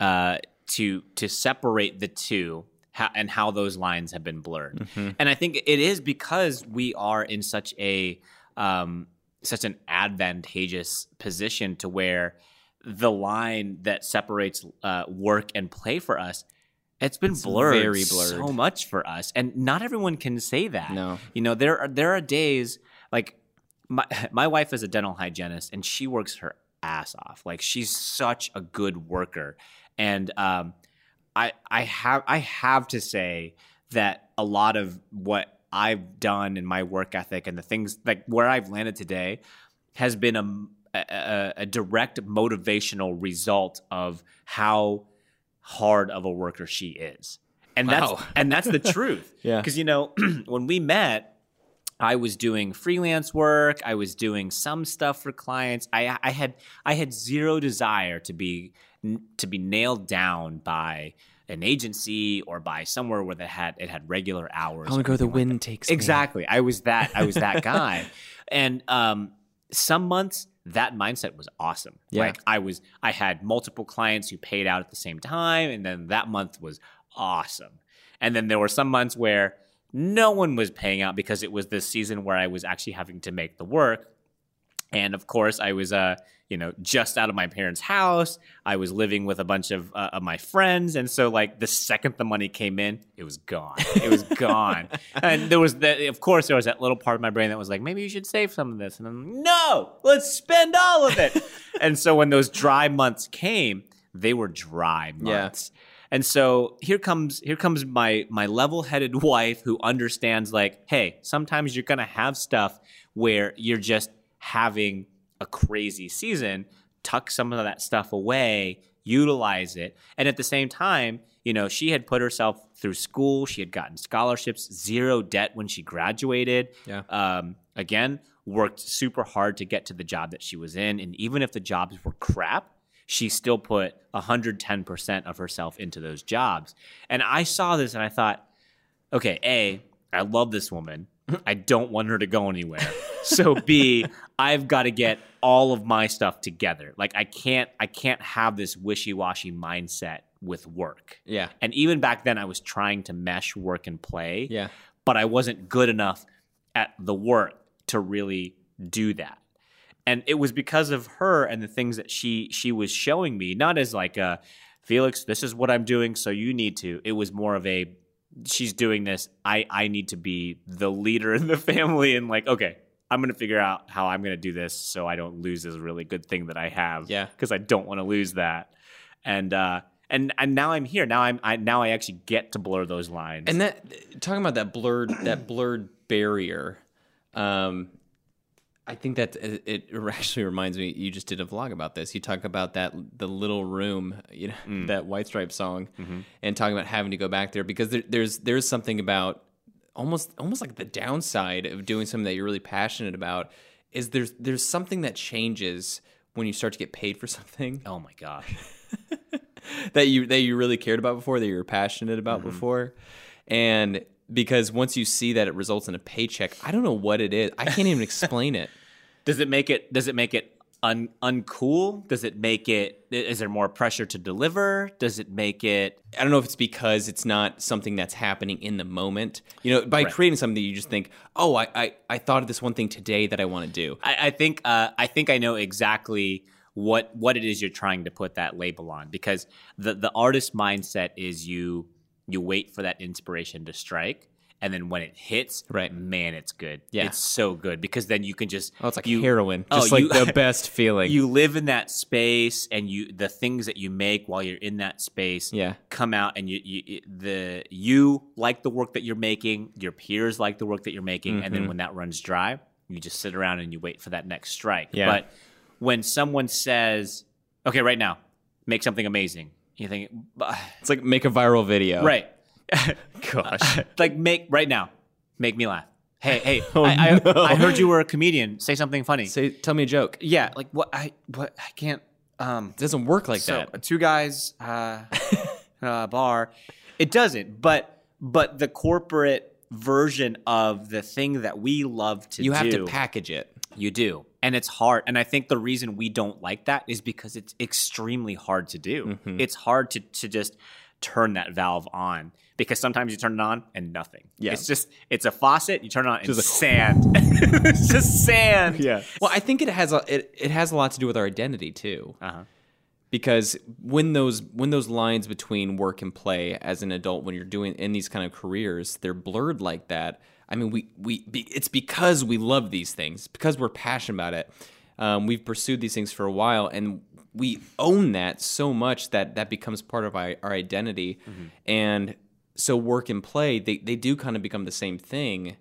uh, to to separate the two. How, and how those lines have been blurred. Mm-hmm. And I think it is because we are in such a um, such an advantageous position to where the line that separates uh, work and play for us, it's been it's blurred, very blurred so much for us. And not everyone can say that. No. You know, there are, there are days, like my, my wife is a dental hygienist and she works her ass off. Like she's such a good worker. And um I, I have I have to say that a lot of what I've done in my work ethic and the things like where I've landed today has been a, a, a direct motivational result of how hard of a worker she is. And wow. that's and that's the truth. Yeah. Because, you know, when we met, I was doing freelance work. I was doing some stuff for clients. I I had I had zero desire to be to be nailed down by an agency or by somewhere where they had it had regular hours. I want to go the like wind that. Takes exactly. Me. I was that I was that guy. And um, some months that mindset was awesome. Yeah. Like I was I had multiple clients who paid out at the same time, and then that month was awesome. And then there were some months where no one was paying out because it was this season where I was actually having to make the work. And of course, I was, uh, you know, just out of my parents' house. I was living with a bunch of, uh, of my friends. And so, like, the second the money came in, it was gone. It was gone. And there was, that, of course, there was that little part of my brain that was like, maybe you should save some of this. And I'm like, no, let's spend all of it. And so when those dry months came, they were dry months. Yeah. And so here comes here comes my my level-headed wife who understands, like, hey, sometimes you're going to have stuff where you're just having a crazy season. Tuck some of that stuff away, utilize it. And at the same time, you know, she had put herself through school. She had gotten scholarships, zero debt when she graduated. Yeah. Um, again, worked super hard to get to the job that she was in. And even if the jobs were crap, she still put one hundred ten percent of herself into those jobs. And I saw this and I thought, okay, A, I love this woman. I don't want her to go anywhere. So B, I've got to get all of my stuff together. Like I can't, I can't have this wishy-washy mindset with work. Yeah. And even back then I was trying to mesh work and play. Yeah. But I wasn't good enough at the work to really do that. And it was because of her and the things that she she was showing me, not as like, a, Felix, this is what I'm doing, so you need to. It was more of a, she's doing this, I, I need to be the leader in the family and like, okay, I'm going to figure out how I'm going to do this so I don't lose this really good thing that I have. Yeah. Because I don't want to lose that. And uh, and and now I'm here. Now I'm I now I actually get to blur those lines. And that talking about that blurred that blurred barrier. Um, I think that it actually reminds me, you just did a vlog about this. You talk about that, the little room, you know, mm. that White Stripes song, mm-hmm. and talking about having to go back there because there, there's there's something about almost almost like the downside of doing something that you're really passionate about is there's there's something that changes when you start to get paid for something. Oh my gosh. that you that you really cared about before, that you were passionate about mm-hmm. before. And because once you see that it results in a paycheck, I don't know what it is. I can't even explain it. Does it make it? Does it make it un, uncool? Does it make it? Is there more pressure to deliver? Does it make it? I don't know if it's because it's not something that's happening in the moment. You know, by right. creating something, you just think, "Oh, I, I, I thought of this one thing today that I want to do." I, I think uh, I think I know exactly what what it is you're trying to put that label on, because the the artist mindset is you. You wait for that inspiration to strike, and then when it hits, right. man, it's good. Yeah. It's so good because then you can just... Oh, it's like you, heroin. Just oh, like you, the best feeling. You live in that space, and you the things that you make while you're in that space yeah. come out, and you, you the you like the work that you're making, your peers like the work that you're making, mm-hmm. and then when that runs dry, you just sit around and you wait for that next strike. Yeah. But when someone says, okay, right now, make something amazing, you think it's like make a viral video, right? Gosh, like make right now, make me laugh. Hey, hey, oh, I, no. I, I heard you were a comedian. Say something funny. Say, tell me a joke. Yeah, like what? I what? I can't. Um, it doesn't work like so, that. Two guys, uh, uh, bar. It doesn't. But but the corporate version of the thing that we love to do. You have do, to package it. You do. And it's hard. And I think the reason we don't like that is because it's extremely hard to do. Mm-hmm. It's hard to, to just turn that valve on because sometimes you turn it on and nothing. Yeah. It's just, it's a faucet. You turn it on and it's sand. It's just sand. Yeah. Well, I think it has a, it, it has a lot to do with our identity too. Uh-huh. Because when those when those lines between work and play as an adult, when you're doing in these kind of careers, they're blurred like that. I mean, we we be, it's because we love these things, because we're passionate about it. Um, we've pursued these things for a while, and we own that so much that that becomes part of our, our identity. Mm-hmm. And so work and play, they, they do kind of become the same thing.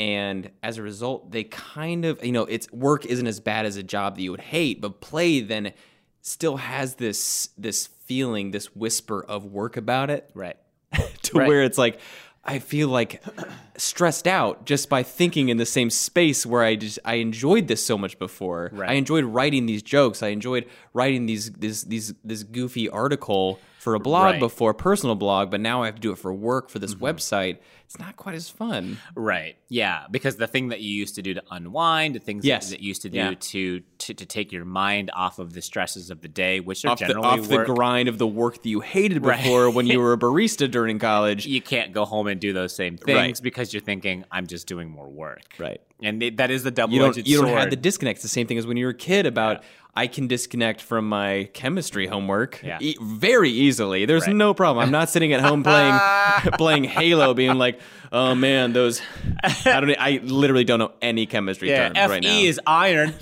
And as a result, they kind of, you know, it's work isn't as bad as a job that you would hate, but play then still has this this feeling, this whisper of work about it. Right. to right. where it's like, I feel like stressed out just by thinking in the same space where I just I enjoyed this so much before. Right. I enjoyed writing these jokes. I enjoyed writing these this these this goofy article for a blog right. before, a personal blog, but now I have to do it for work for this mm-hmm. website. It's not quite as fun. Right. Yeah, because the thing that you used to do to unwind, the things yes. that, that you used to do yeah. to, to to take your mind off of the stresses of the day, which are off generally the, off work. the grind of the work that you hated before right. when you were a barista during college. You can't go home and do those same things right. because you're thinking, I'm just doing more work. Right. And it, that is the double-edged sword. You don't have the disconnect. It's the same thing as when you were a kid about, yeah. I can disconnect from my chemistry homework yeah. e- very easily. There's right. no problem. I'm not sitting at home playing playing Halo being like, oh, man, those... I don't. I literally don't know any chemistry yeah, terms F E right now. F E is iron.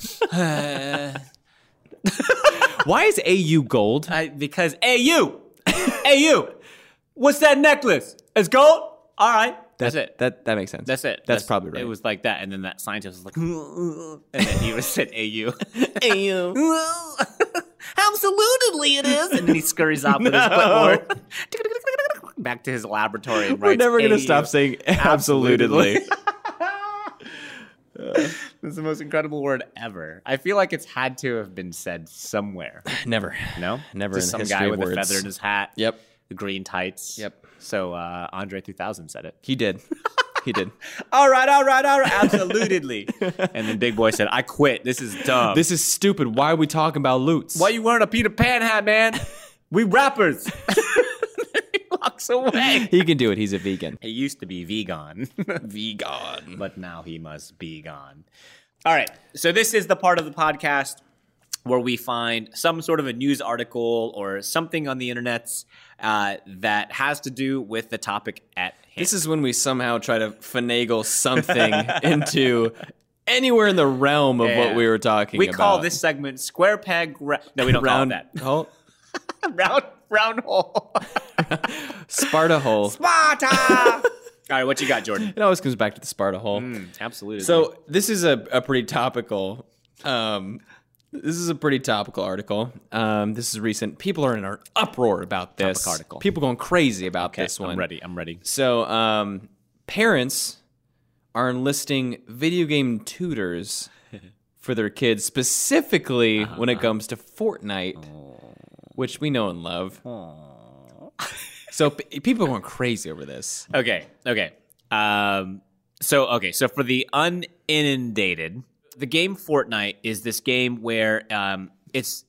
Why is A U gold? I, because A U! A U! What's that necklace? It's gold? All right. That, That's it. That that makes sense. That's it. That's, That's probably right. It was like that, and then that scientist was like, and then he was said, "A U, A U, absolutely it is." And then he scurries off with his clipboard back to his laboratory and writes. We're never gonna stop saying absolutely. That's the most incredible word ever. I feel like it's had to have been said somewhere. Never. No. Never. Just some guy with a feather in his hat. Yep. The green tights. Yep. So uh, Andre three thousand said it. He did. He did. all right, all right, all right. Absolutely. And then Big Boy said, I quit. This is dumb. This is stupid. Why are we talking about loots? Why you wearing a Peter Pan hat, man? We rappers. He walks away. He can do it. He's a vegan. He used to be vegan. Vegan. But now he must be gone. All right. So this is the part of the podcast where we find some sort of a news article or something on the internet uh, that has to do with the topic at hand. This is when we somehow try to finagle something into anywhere in the realm of yeah. what we were talking we about. We call this segment Square Peg... Ra- no, we don't round call it that. Hole? round, round hole. Sparta hole. Sparta! All right, what you got, Jordan? It always comes back to the Sparta hole. Mm, absolutely. So this is a, a pretty topical... Um, This is a pretty topical article. Um, this is recent. People are in an uproar about this. Topic article. People going crazy about okay, this one. I'm ready. I'm ready. So um, parents are enlisting video game tutors for their kids, specifically uh-huh. when it comes to Fortnite, oh. which we know and love. Oh. So p- people are going crazy over this. Okay. Okay. Um, so, okay. So for the uninundated... The game Fortnite is this game where um, it's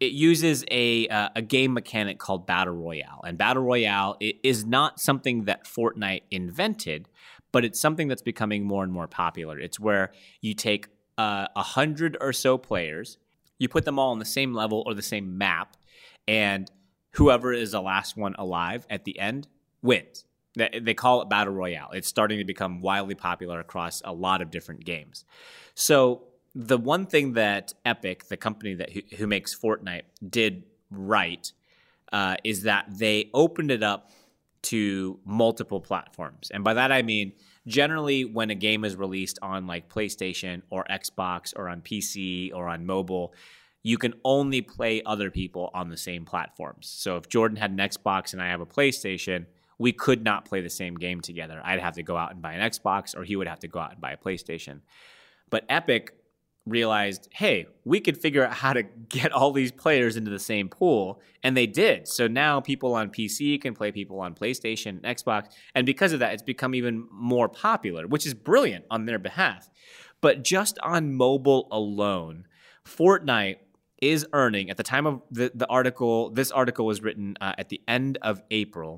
it uses a uh, a game mechanic called Battle Royale. And Battle Royale is not something that Fortnite invented, but it's something that's becoming more and more popular. It's where you take uh, one hundred or so players, you put them all on the same level or the same map, and whoever is the last one alive at the end wins. They call it Battle Royale. It's starting to become wildly popular across a lot of different games. So the one thing that Epic, the company that who, who makes Fortnite, did right uh, is that they opened it up to multiple platforms. And by that I mean generally when a game is released on like PlayStation or Xbox or on P C or on mobile, you can only play other people on the same platforms. So if Jordan had an Xbox and I have a PlayStation... we could not play the same game together. I'd have to go out and buy an Xbox, or he would have to go out and buy a PlayStation. But Epic realized, hey, we could figure out how to get all these players into the same pool, and they did. So now people on P C can play people on PlayStation and Xbox, and because of that, it's become even more popular, which is brilliant on their behalf. But just on mobile alone, Fortnite is earning, at the time of the, the article, this article was written uh, at the end of April.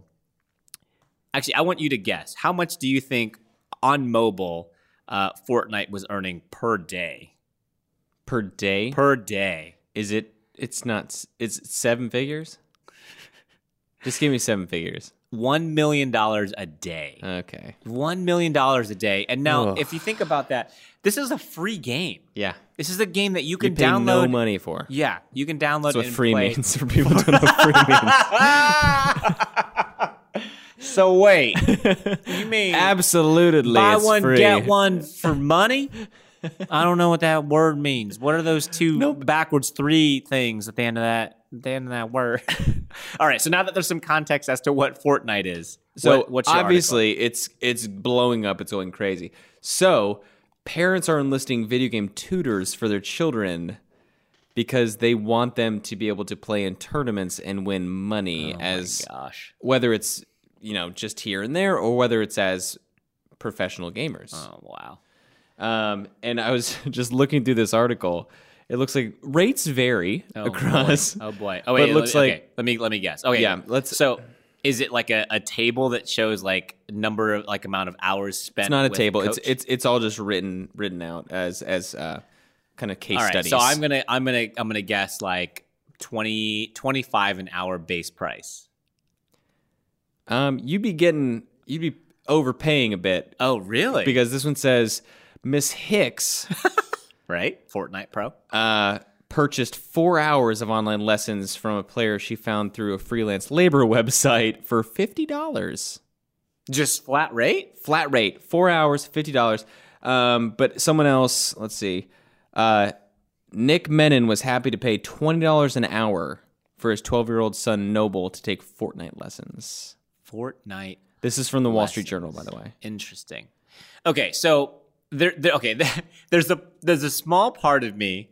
Actually, I want you to guess. How much do you think on mobile uh, Fortnite was earning per day? Per day? Per day. Is it, it's not, it's seven figures? Just give me seven figures. One million dollars a day. Okay. One million dollars a day. And now, ugh. If you think about that, this is a free game. Yeah. This is a game that you can you pay download. No money for. Yeah. You can download. That's what and free play. Means for people who don't know free means. So wait, you mean absolutely buy one free. Get one for money? I don't know what that word means. What are those two nope. backwards three things at the end of that? At the end of that word. All right. So now that there's some context as to what Fortnite is, so what, what's your obviously article? it's it's blowing up. It's going crazy. So parents are enlisting video game tutors for their children because they want them to be able to play in tournaments and win money. Oh as gosh. Whether it's you know just here and there or whether it's as professional gamers. Oh wow. Um, and I was just looking through this article. It looks like rates vary oh, across. Boy. Oh boy! Oh wait, but it looks let me, like okay. let me let me guess. Okay, yeah. Let's. So, is it like a, a table that shows like number of like amount of hours spent? It's not a with table. Coach? It's it's it's all just written written out as as uh, kind of case all right, studies. So I'm gonna I'm gonna I'm gonna guess like twenty, twenty-five an hour base price. Um, you'd be getting you'd be overpaying a bit. Oh really? Because this one says. Miss Hicks, right? Fortnite Pro. Uh, purchased four hours of online lessons from a player she found through a freelance labor website for fifty dollars. Just flat rate? Flat rate. Four hours, fifty dollars. Um, but someone else, let's see. Uh, Nick Menon was happy to pay twenty dollars an hour for his twelve-year-old son, Noble, to take Fortnite lessons. Fortnite. This is from the lessons. Wall Street Journal, by the way. Interesting. Okay, so... There, there, okay, there's a there's a small part of me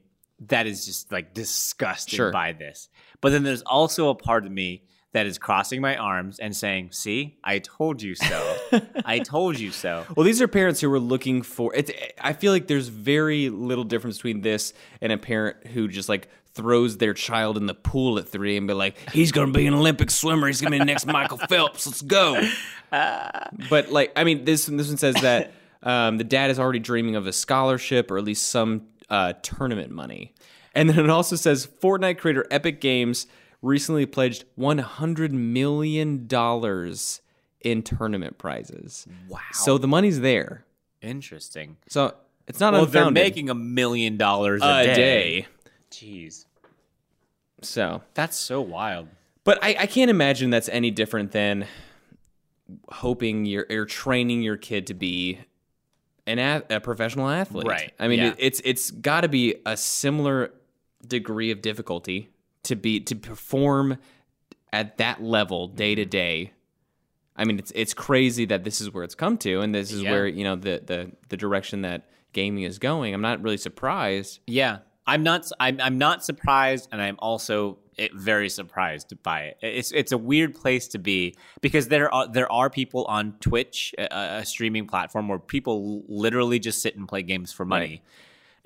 that is just like disgusted sure. by this, but then there's also a part of me that is crossing my arms and saying, "See, I told you so. I told you so." Well, these are parents who were looking for. It's, I feel like there's very little difference between this and a parent who just like throws their child in the pool at three and be like, "He's gonna be an Olympic swimmer. He's gonna be the next Michael Phelps. Let's go." Uh, but like, I mean, this this one says that. Um, the dad is already dreaming of a scholarship or at least some uh, tournament money. And then it also says Fortnite creator Epic Games recently pledged one hundred million dollars in tournament prizes. Wow. So the money's there. Interesting. So it's not well, unfounded. Well, they're making a million dollars a day. day. Jeez. So. That's so wild. But I, I can't imagine that's any different than hoping you're, you're training your kid to be... An a-, a professional athlete. Right. I mean, yeah. it, it's it's got to be a similar degree of difficulty to be to perform at that level day to day. I mean, it's it's crazy that this is where it's come to, and this is yeah. where you know the, the the direction that gaming is going. I'm not really surprised. Yeah, I'm not. I'm I'm not surprised, and I'm also very surprised by it. It's it's a weird place to be because there are there are people on Twitch, a, a streaming platform where people literally just sit and play games for money.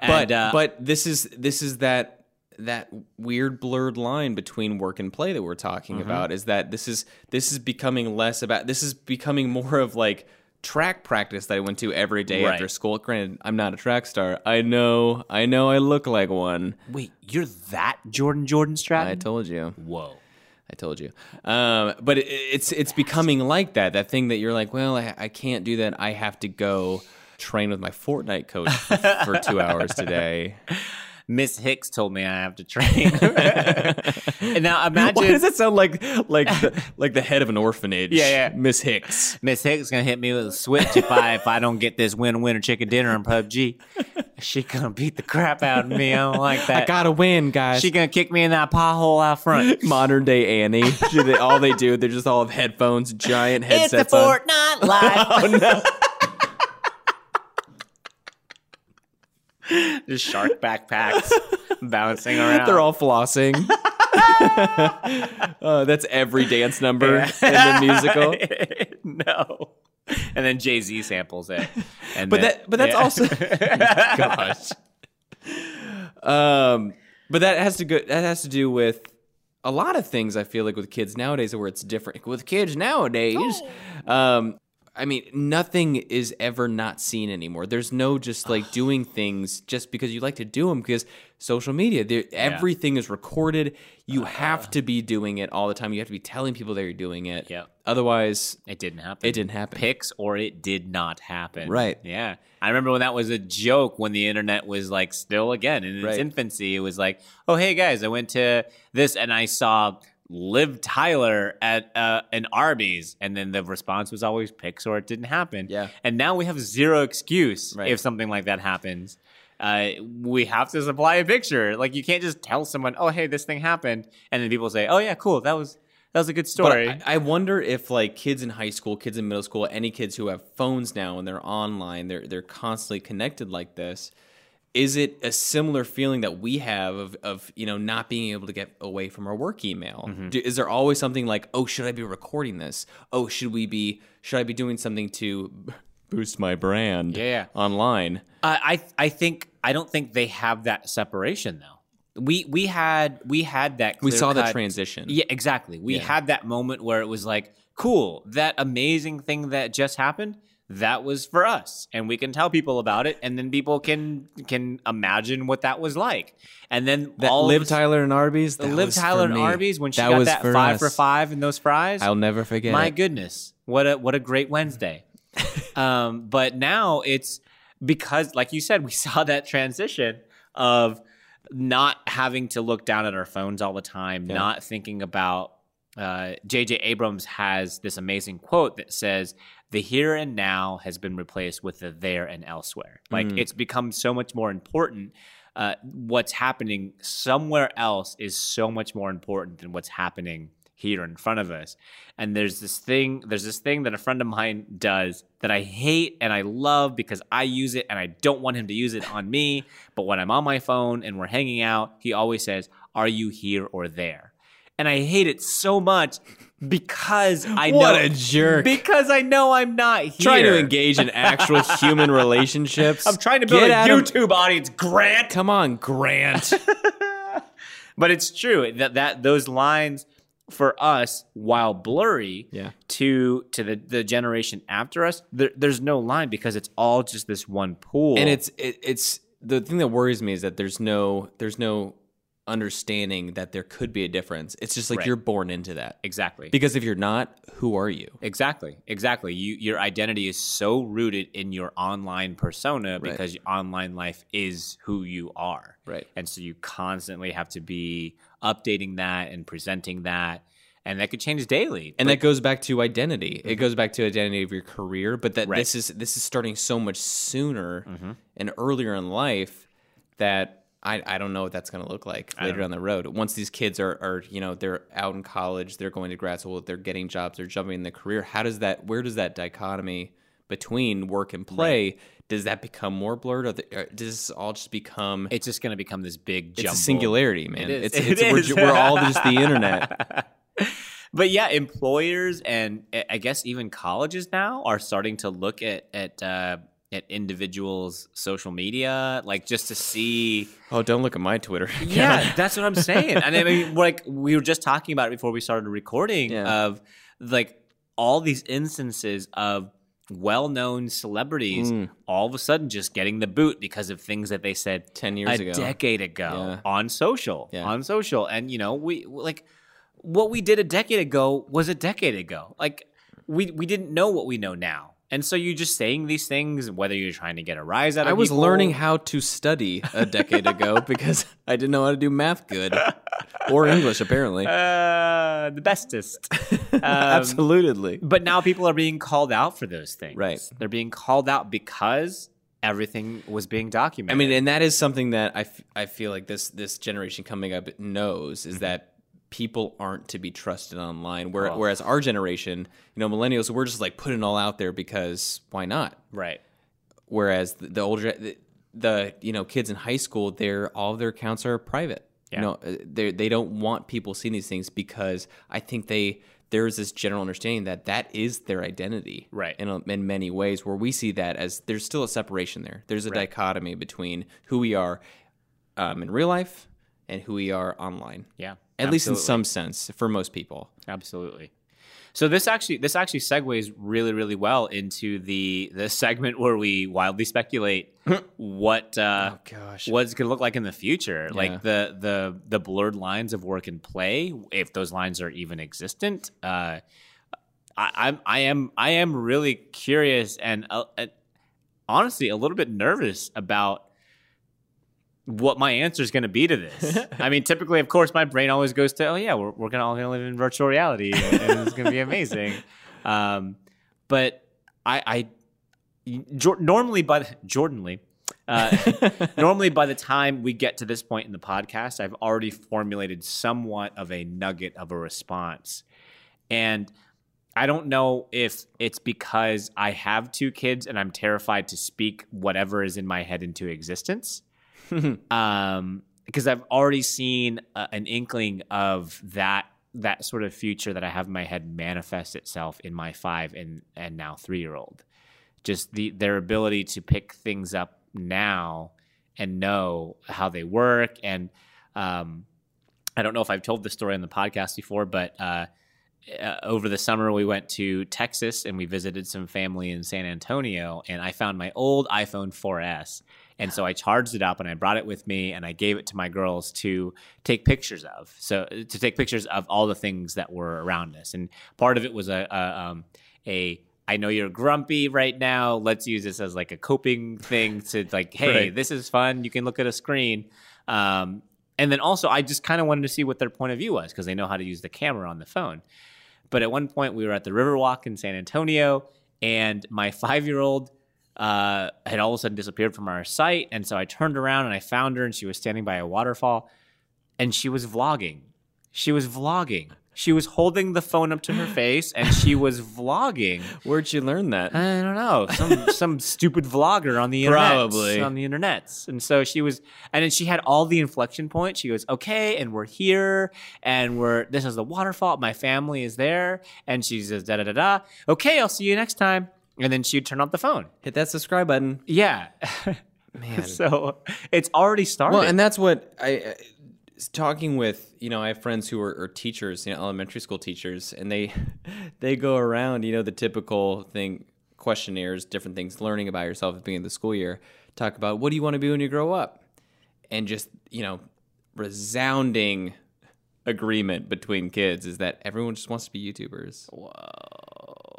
Right. But uh, but this is this is that that weird blurred line between work and play that we're talking mm-hmm. about. Is that this is this is becoming less about this is becoming more of like track practice that I went to every day right. after school. Granted, I'm not a track star. I know, I know I look like one. Wait, you're that Jordan Jordan Stratton? I told you. Whoa. I told you. Um, but it, it's it's becoming like that, that thing that you're like, well, I, I can't do that. I have to go train with my Fortnite coach for, for two hours today. Miss Hicks told me I have to train. And now imagine. Why does that sound like like the, like the head of an orphanage? Yeah, yeah. Miss Hicks. Miss Hicks gonna hit me with a switch if I if I don't get this win win or chicken dinner in P U B G. She gonna beat the crap out of me. I don't like that. I gotta win, guys. She gonna kick me in that pothole out front. Modern day Annie. They, all they do, they're just all have headphones, giant headsets. It's a Fortnite life. Oh no. Just shark backpacks bouncing around. They're all flossing. uh, that's every dance number in the musical. No. And then Jay-Z samples it. And but then, that but that's yeah. also gosh. Um but that has to go that has to do with a lot of things I feel like with kids nowadays where it's different. With kids nowadays, oh. um I mean, nothing is ever not seen anymore. There's no just like doing things just because you like to do them because social media, yeah. everything is recorded. You uh, have to be doing it all the time. You have to be telling people that you're doing it. Yeah. Otherwise, it didn't happen. It didn't happen. Pics or it did not happen. Right. Yeah. I remember when that was a joke when the internet was like still again in its right. infancy. It was like, oh, hey guys, I went to this and I saw Liv Tyler at uh, an Arby's, and then the response was always picks or it didn't happen. Yeah. And now we have zero excuse right. if something like that happens. Uh, we have to supply a picture. Like, you can't just tell someone, oh, hey, this thing happened. And then people say, oh, yeah, cool. That was that was a good story. But I, I wonder if, like, kids in high school, kids in middle school, any kids who have phones now and they're online, they're they're constantly connected like this. Is it a similar feeling that we have of, of you know, not being able to get away from our work email? Mm-hmm. Do, is there always something like, oh, should I be recording this? Oh, should we be, should I be doing something to boost my brand yeah. online? Uh, I I think, I don't think they have that separation though. We we had, we had that. We saw the transition. Yeah, exactly. We yeah. had that moment where it was like, cool, that amazing thing that just happened, that was for us, and we can tell people about it, and then people can can imagine what that was like. And then that all Liv Tyler and Arby's, that Liv was Tyler for and me. Arby's when she that got that for five us. for five and those fries, I'll never forget. My it. goodness, what a what a great Wednesday! um, but now it's because, like you said, we saw that transition of not having to look down at our phones all the time, yeah. not thinking about. J J Uh, Abrams has this amazing quote that says, the here and now has been replaced with the there and elsewhere. Like mm. it's become so much more important. Uh, what's happening somewhere else is so much more important than what's happening here in front of us. And there's this thing, there's this thing that a friend of mine does that I hate and I love because I use it and I don't want him to use it on me. But when I'm on my phone and we're hanging out, he always says, are you here or there? And I hate it so much because I know... What a jerk. Because I know I'm not here. Trying to engage in actual human relationships. I'm trying to build Get a YouTube him. audience, Grant. Come on, Grant. But it's true that, that those lines for us, while blurry yeah. to to the, the generation after us, there, there's no line because it's all just this one pool. And it's it, it's the thing that worries me is that there's no there's no... understanding that there could be a difference. It's just like right. you're born into that. Exactly. Because if you're not, who are you? Exactly. Exactly. You, your identity is so rooted in your online persona because right. your online life is who you are. Right. And so you constantly have to be updating that and presenting that. And that could change daily. And but- that goes back to identity. Mm-hmm. It goes back to identity of your career, but that right. this is this is starting so much sooner mm-hmm. and earlier in life that I, I don't know what that's going to look like later down the road. Once these kids are, are, you know, they're out in college, they're going to grad school, they're getting jobs, they're jumping in the career. How does that, where does that dichotomy between work and play, right. does that become more blurred? Or, the, or does this all just become... It's just going to become this big jumble. It's a singularity, man. It is. It's, it's, it is. We're, we're all just the internet. But yeah, employers and I guess even colleges now are starting to look at... at uh, at individuals' social media, like just to see... Oh, don't look at my Twitter. Yeah, that's what I'm saying. And I mean, like, we were just talking about it before we started recording yeah. of, like, all these instances of well-known celebrities mm. all of a sudden just getting the boot because of things that they said ten years ago, a decade ago, yeah. on social, yeah. on social. And, you know, we, like, what we did a decade ago was a decade ago. Like, we we didn't know what we know now. And so you're just saying these things, whether you're trying to get a rise out of people. I was learning how to study a decade ago because I didn't know how to do math good. Or English, apparently. Uh, the bestest. Um, Absolutely. But now people are being called out for those things. Right. They're being called out because everything was being documented. I mean, and that is something that I, f- I feel like this this generation coming up knows is that people aren't to be trusted online, where, oh. whereas our generation, you know, millennials, we're just like putting it all out there because why not? Right. Whereas the, the older, the, the you know, kids in high school, they're all their accounts are private. Yeah. You know, they they don't want people seeing these things because I think they there is this general understanding that that is their identity. Right. In a, in many ways, where we see that as there's still a separation there. There's a right. dichotomy between who we are um, in real life and who we are online. Yeah. At Absolutely. least in some sense, for most people. Absolutely. So this actually this actually segues really, really well into the the segment where we wildly speculate what uh, oh, gosh. what it's going to look like in the future, yeah. like the the the blurred lines of work and play, if those lines are even existent. Uh, I, I'm I am I am really curious and uh, uh, honestly a little bit nervous about what my answer is going to be to this. I mean, typically, of course, my brain always goes to, oh, yeah, we're, we're going to all gonna live in virtual reality and, and it's going to be amazing. Um, but I, I Jor- normally by the, Jordanly, uh, normally by the time we get to this point in the podcast, I've already formulated somewhat of a nugget of a response. And I don't know if it's because I have two kids and I'm terrified to speak whatever is in my head into existence. um, because I've already seen a, an inkling of that that sort of future that I have in my head manifest itself in my five and, and now three-year-old. Just the their ability to pick things up now and know how they work. And um, I don't know if I've told this story on the podcast before, but uh, uh, over the summer we went to Texas and we visited some family in San Antonio, and I found my old iPhone four S. And so I charged it up and I brought it with me and I gave it to my girls to take pictures of. So to take pictures of all the things that were around us. And part of it was a, a, um, a I know you're grumpy right now. Let's use this as like a coping thing to like, hey, right. This is fun. You can look at a screen. Um, and then also I just kind of wanted to see what their point of view was because they know how to use the camera on the phone. But at one point we were at the Riverwalk in San Antonio and my five-year-old uh had all of a sudden disappeared from our sight, and so I turned around and I found her, and she was standing by a waterfall, and she was vlogging. She was vlogging. She was holding the phone up to her face, and she was vlogging. Where'd you learn that? I don't know. Some some stupid vlogger on the internet. Probably on the internet. And so she was, and then she had all the inflection points. She goes, "Okay, and we're here, and we're this is the waterfall. My family is there," and she says, "Da da da da." Okay, I'll see you next time. And then she'd turn off the phone. Hit that subscribe button. Yeah. Man. So it's already started. Well, and that's what I, talking with, you know, I have friends who are, are teachers, you know, elementary school teachers, and they they go around, you know, the typical thing, questionnaires, different things, learning about yourself at the beginning of the school year, talk about what do you want to be when you grow up? And just, you know, resounding agreement between kids is that everyone just wants to be YouTubers. Whoa.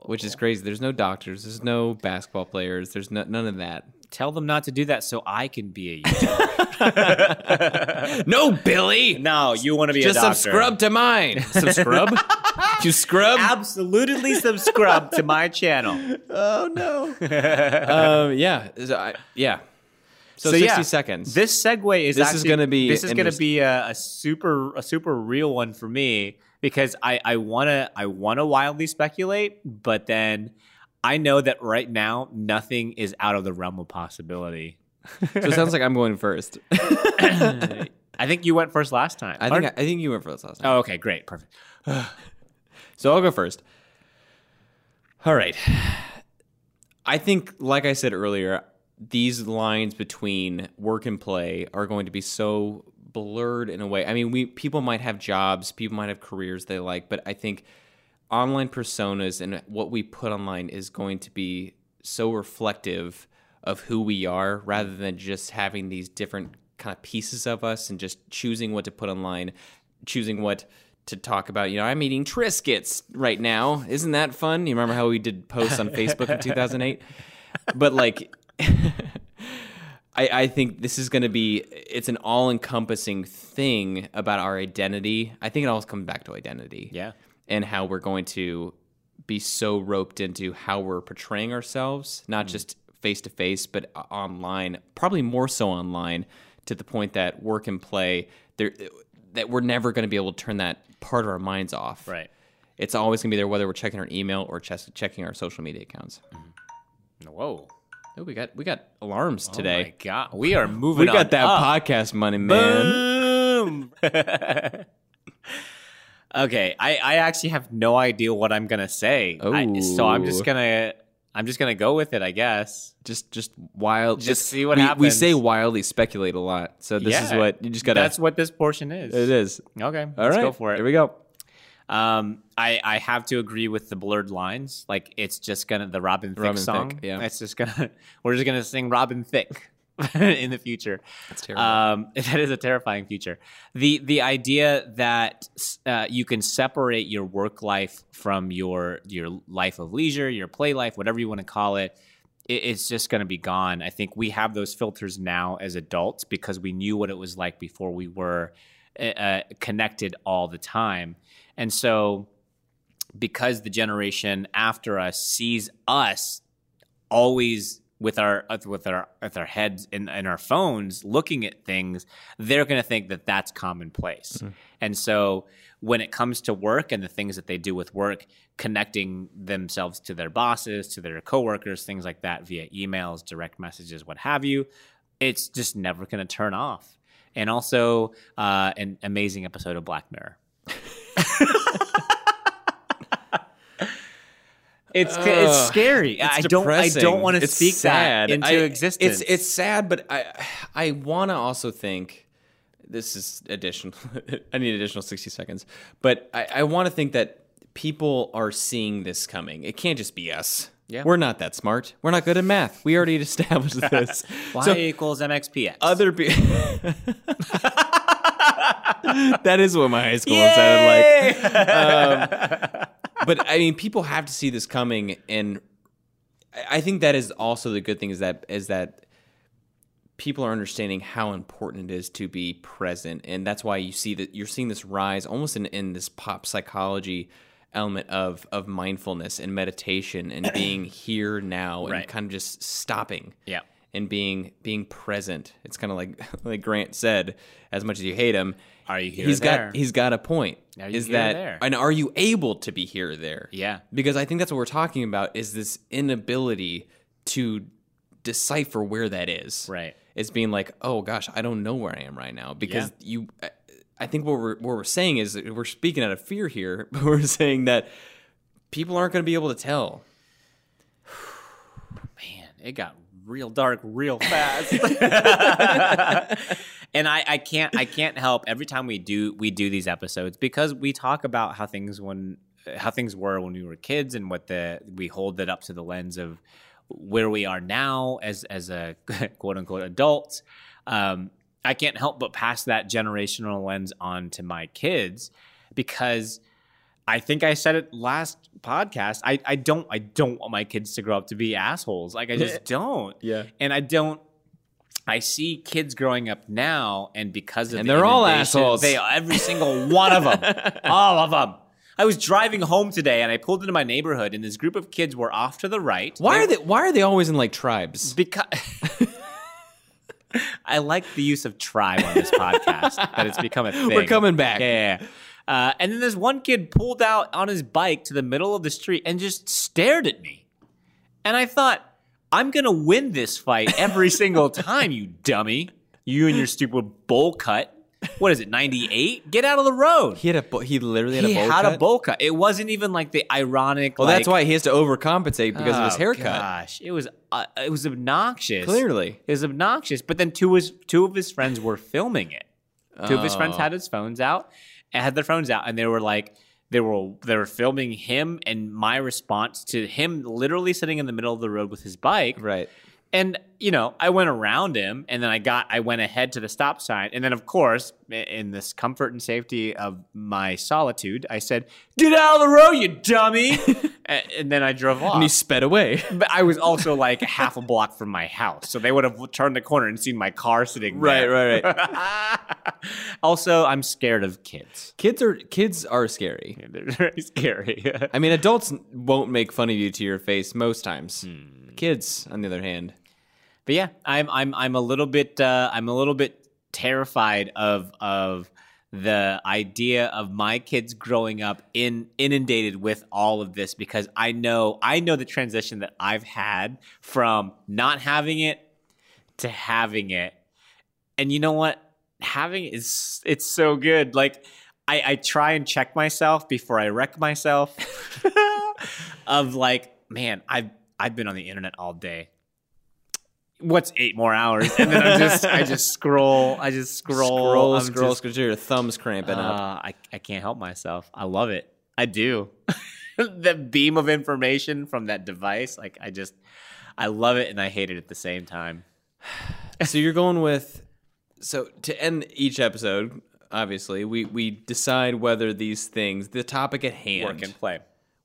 Which is crazy. There's no doctors. There's no basketball players. There's no, none of that. Tell them not to do that so I can be a YouTuber. No, Billy. No, you want to be Just a doctor. Just subscribe to mine. Subscribe? You scrub? Absolutely subscribe to my channel. Oh, no. um, yeah. So I, yeah. So, so sixty yeah, seconds. This segue is this actually, is going to be this is going to be a, a super a super real one for me because I I want to I want to wildly speculate, but then I know that right now nothing is out of the realm of possibility. So it sounds like I'm going first. I think you went first last time. I think I, I think you went first last time. Oh, okay, great, perfect. So I'll go first. All right. I think, like I said earlier, these lines between work and play are going to be so blurred in a way. I mean, we people might have jobs, people might have careers they like, but I think online personas and what we put online is going to be so reflective of who we are rather than just having these different kind of pieces of us and just choosing what to put online, choosing what to talk about. You know, I'm eating Triscuits right now. Isn't that fun? You remember how we did posts on Facebook in two thousand eight? But like... I, I think this is going to be, it's an all-encompassing thing about our identity. I think it all comes back to identity. Yeah. And how we're going to be so roped into how we're portraying ourselves, not mm. just face-to-face, but online, probably more so online, to the point that work and play, there, that we're never going to be able to turn that part of our minds off. Right. It's always going to be there, whether we're checking our email or ch- checking our social media accounts. Mm. Whoa. Oh, we got we got alarms today. Oh my God, we are moving. We got on that up. Podcast money, man. Boom. Okay, I, I actually have no idea what I'm gonna say, I, so I'm just gonna I'm just gonna go with it, I guess. Just just wild. Just, just see what we, happens. We say wildly speculate a lot, so this yeah, is what you just gotta. That's what this portion is. It is okay. All let's right, go for it. Here we go. Um, I, I have to agree with the blurred lines. Like it's just gonna the Robin Thicke Robin song. Thicke, yeah, it's just gonna we're just gonna sing Robin Thicke in the future. That's terrifying. Um, that is a terrifying future. The the idea that uh, you can separate your work life from your your life of leisure, your play life, whatever you want to call it, it's just going to be gone. I think we have those filters now as adults because we knew what it was like before we were uh, connected all the time. And so because the generation after us sees us always with our with our with our heads in, in our phones looking at things, they're going to think that that's commonplace. Mm-hmm. And so when it comes to work and the things that they do with work, connecting themselves to their bosses, to their coworkers, things like that via emails, direct messages, what have you, it's just never going to turn off. And also uh, an amazing episode of Black Mirror. It's it's scary. It's I don't depressing. I don't want to speak sad. that into I, existence. It's it's sad, but I I want to also think this is additional. I need additional sixty seconds, but I, I want to think that people are seeing this coming. It can't just be us. Yeah. We're not that smart. We're not good at math. We already established this. Y so, equals mxpx. Other people. That is what my high school Yay! sounded like. Um, But I mean, people have to see this coming, and I think that is also the good thing is that is that people are understanding how important it is to be present, and that's why you see that you're seeing this rise almost in, in this pop psychology element of of mindfulness and meditation and being here now and right. kind of just stopping, yeah, and being being present. It's kind of like like Grant said, as much as you hate him. Are you here? He's or there? got he's got a point. Are you is here that or there? And are you able to be here or there? Yeah, because I think that's what we're talking about is this inability to decipher where that is. Right, it's being like, oh gosh, I don't know where I am right now because yeah. you. I think what we're what we're saying is that we're speaking out of fear here, but we're saying that people aren't going to be able to tell. Man, it got real dark real fast. And I, I can't I can't help every time we do we do these episodes because we talk about how things when how things were when we were kids and what the we hold it up to the lens of where we are now as as a quote unquote adults. Um, I can't help but pass that generational lens on to my kids because I think I said it last podcast. I, I don't I don't want my kids to grow up to be assholes. Like I just don't. Yeah. And I don't. I see kids growing up now, and because of and the they're all assholes. They are every single one of them, all of them. I was driving home today, and I pulled into my neighborhood, and this group of kids were off to the right. Why they, are they? Why are they always in like tribes? Because I like the use of tribe on this podcast; that it's become a thing. We're coming back. Yeah. yeah. Uh, and then this one kid pulled out on his bike to the middle of the street and just stared at me, and I thought, I'm going to win this fight every single time, you dummy. You and your stupid bowl cut. What is it, ninety-eight? Get out of the road. He had a bo- he literally had he a bowl had cut? He had a bowl cut. It wasn't even like the ironic. Well, like, that's why he has to overcompensate because oh, of his haircut. Gosh, it was uh, it was obnoxious. Clearly. It was obnoxious. But then two, was, two of his friends were filming it. Two oh. of his friends had his phones out, had their phones out, and they were like, They were they were filming him and my response to him literally sitting in the middle of the road with his bike. Right. And, you know, I went around him and then I got I went ahead to the stop sign. And then, of course, in this comfort and safety of my solitude, I said, get out of the road, you dummy. And then I drove off. And he sped away. But I was also like half a block from my house. So they would have turned the corner and seen my car sitting there. Right, right, right. Also, I'm scared of kids. Kids are kids are scary. Yeah, they're very scary. I mean, adults won't make fun of you to your face most times. Hmm. Kids, on the other hand. But yeah, I'm I'm I'm a little bit uh, I'm a little bit terrified of of the idea of my kids growing up in inundated with all of this because I know I know the transition that I've had from not having it to having it, and you know what, having it is it's so good. Like I, I try and check myself before I wreck myself. Of like, man, I've I've been on the internet all day. What's eight more hours? And then I just, I just scroll, I just scroll, scroll, I'm scroll, just, scroll. Your thumb's cramping uh, up. I, I can't help myself. I love it. I do. The beam of information from that device, like I just, I love it and I hate it at the same time. So you're going with, so to end each episode, obviously, we we decide whether these things, the topic at hand, work and play,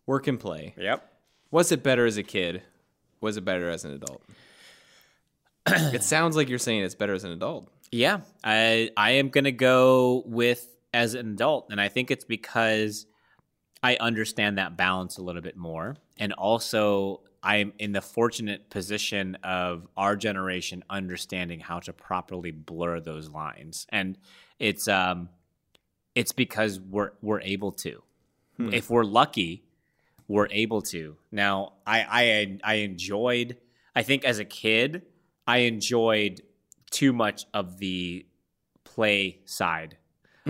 work and play. Yep. Was it better as a kid? Was it better as an adult? It sounds like you're saying it's better as an adult. Yeah, I I am going to go with as an adult, and I think it's because I understand that balance a little bit more, and also I'm in the fortunate position of our generation understanding how to properly blur those lines, and it's um it's because we're we're able to. Hmm. If we're lucky, we're able to. Now, I I I enjoyed I think as a kid, I enjoyed too much of the play side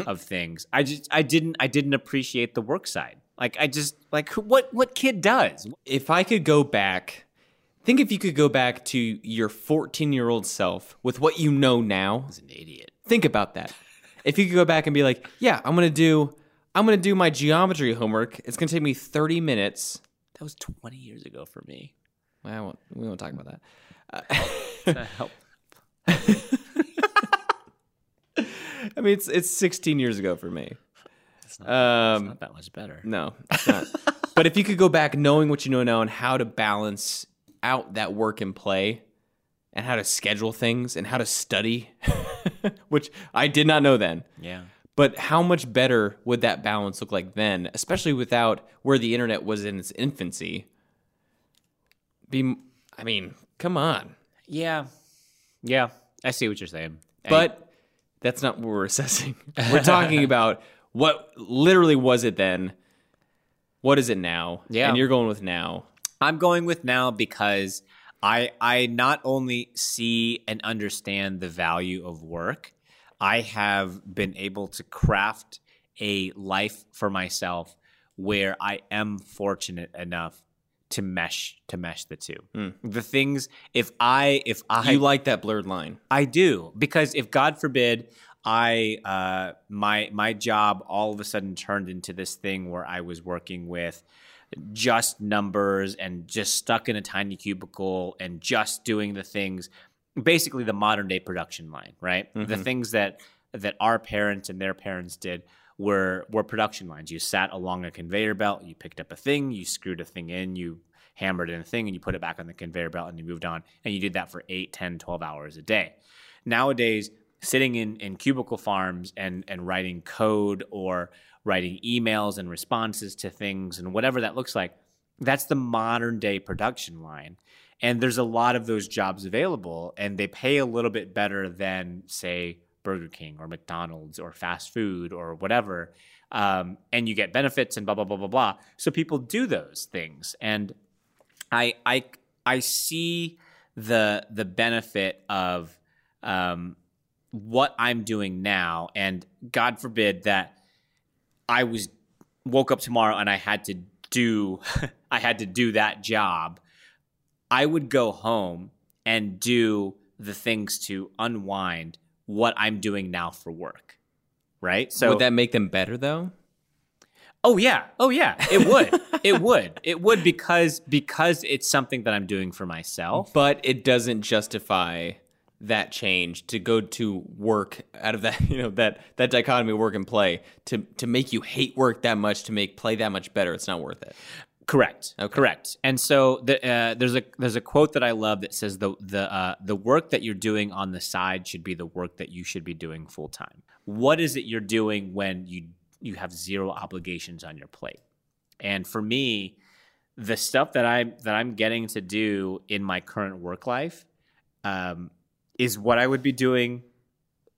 of things. I just, I didn't, I didn't appreciate the work side. Like, I just, like, what, what kid does? If I could go back, think if you could go back to your fourteen-year-old self with what you know now. He's an idiot. Think about that. If you could go back and be like, yeah, I'm gonna do, I'm gonna do my geometry homework. It's gonna take me thirty minutes. That was twenty years ago for me. Well, we won't talk about that. Uh, to help. I mean, it's it's sixteen years ago for me. It's not, um, it's not that much better. No, it's not. But if you could go back knowing what you know now and how to balance out that work and play and how to schedule things and how to study, which I did not know then. Yeah. But how much better would that balance look like then, especially without where the internet was in its infancy? Be, I mean, come on. Yeah. Yeah, I see what you're saying. But I, that's not what we're assessing. We're talking about what literally was it then? What is it now? Yeah. And you're going with now. I'm going with now because I I not only see and understand the value of work, I have been able to craft a life for myself where I am fortunate enough to mesh to mesh the two. Mm. The things, if I if I You like that blurred line. I do, because if God forbid I uh my my job all of a sudden turned into this thing where I was working with just numbers and just stuck in a tiny cubicle and just doing the things, basically the modern day production line, right? Mm-hmm. The things that that our parents and their parents did were were production lines. You sat along a conveyor belt, you picked up a thing, you screwed a thing in, you hammered in a thing, and you put it back on the conveyor belt, and you moved on. And you did that for eight, ten, twelve hours a day. Nowadays, sitting in, in cubicle farms and, and writing code or writing emails and responses to things and whatever that looks like, that's the modern-day production line. And there's a lot of those jobs available, and they pay a little bit better than, say, Burger King or McDonald's or fast food or whatever, um, and you get benefits and blah, blah, blah, blah, blah. So people do those things. And I I, I see the the benefit of um, what I'm doing now. And God forbid that I was woke up tomorrow and I had to do I had to do that job. I would go home and do the things to unwind what I'm doing now for work, right? So would that make them better though? Oh yeah, oh yeah, it would, it would, it would because because it's something that I'm doing for myself. But it doesn't justify that change to go to work out of that, you know, that that dichotomy of work and play to to make you hate work that much to make play that much better. It's not worth it. Correct. Okay. Correct. And so the, uh, there's a there's a quote that I love that says the the uh, the work that you're doing on the side should be the work that you should be doing full time. What is it you're doing when you you have zero obligations on your plate? And for me, the stuff that I that I'm getting to do in my current work life um, is what I would be doing